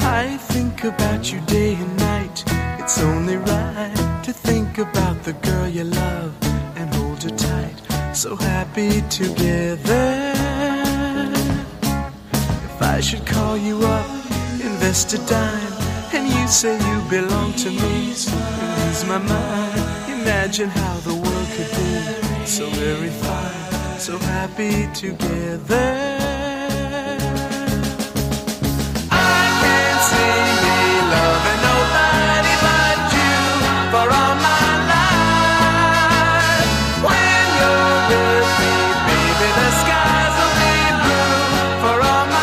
I think about you day and night. It's only right to think about the girl you love and hold her tight. So happy together. I should call you up, invest a dime, and you say you belong to me, and lose my mind. Imagine how the world could be so very fine, so happy together. I can't see me loving nobody but you for all my life. When you're with me, baby, the skies will be blue for all my life.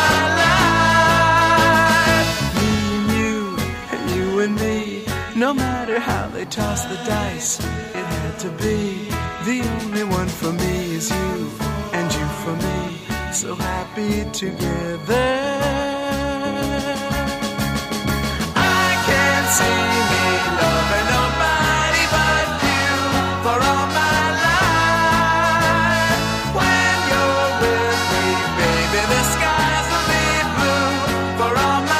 No matter how they toss the dice, it had to be. The only one for me is you, and you for me, so happy together. I can't see me loving nobody but you for all my life. When you're with me, baby, the skies will be blue for all my life.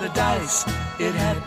The dice, it had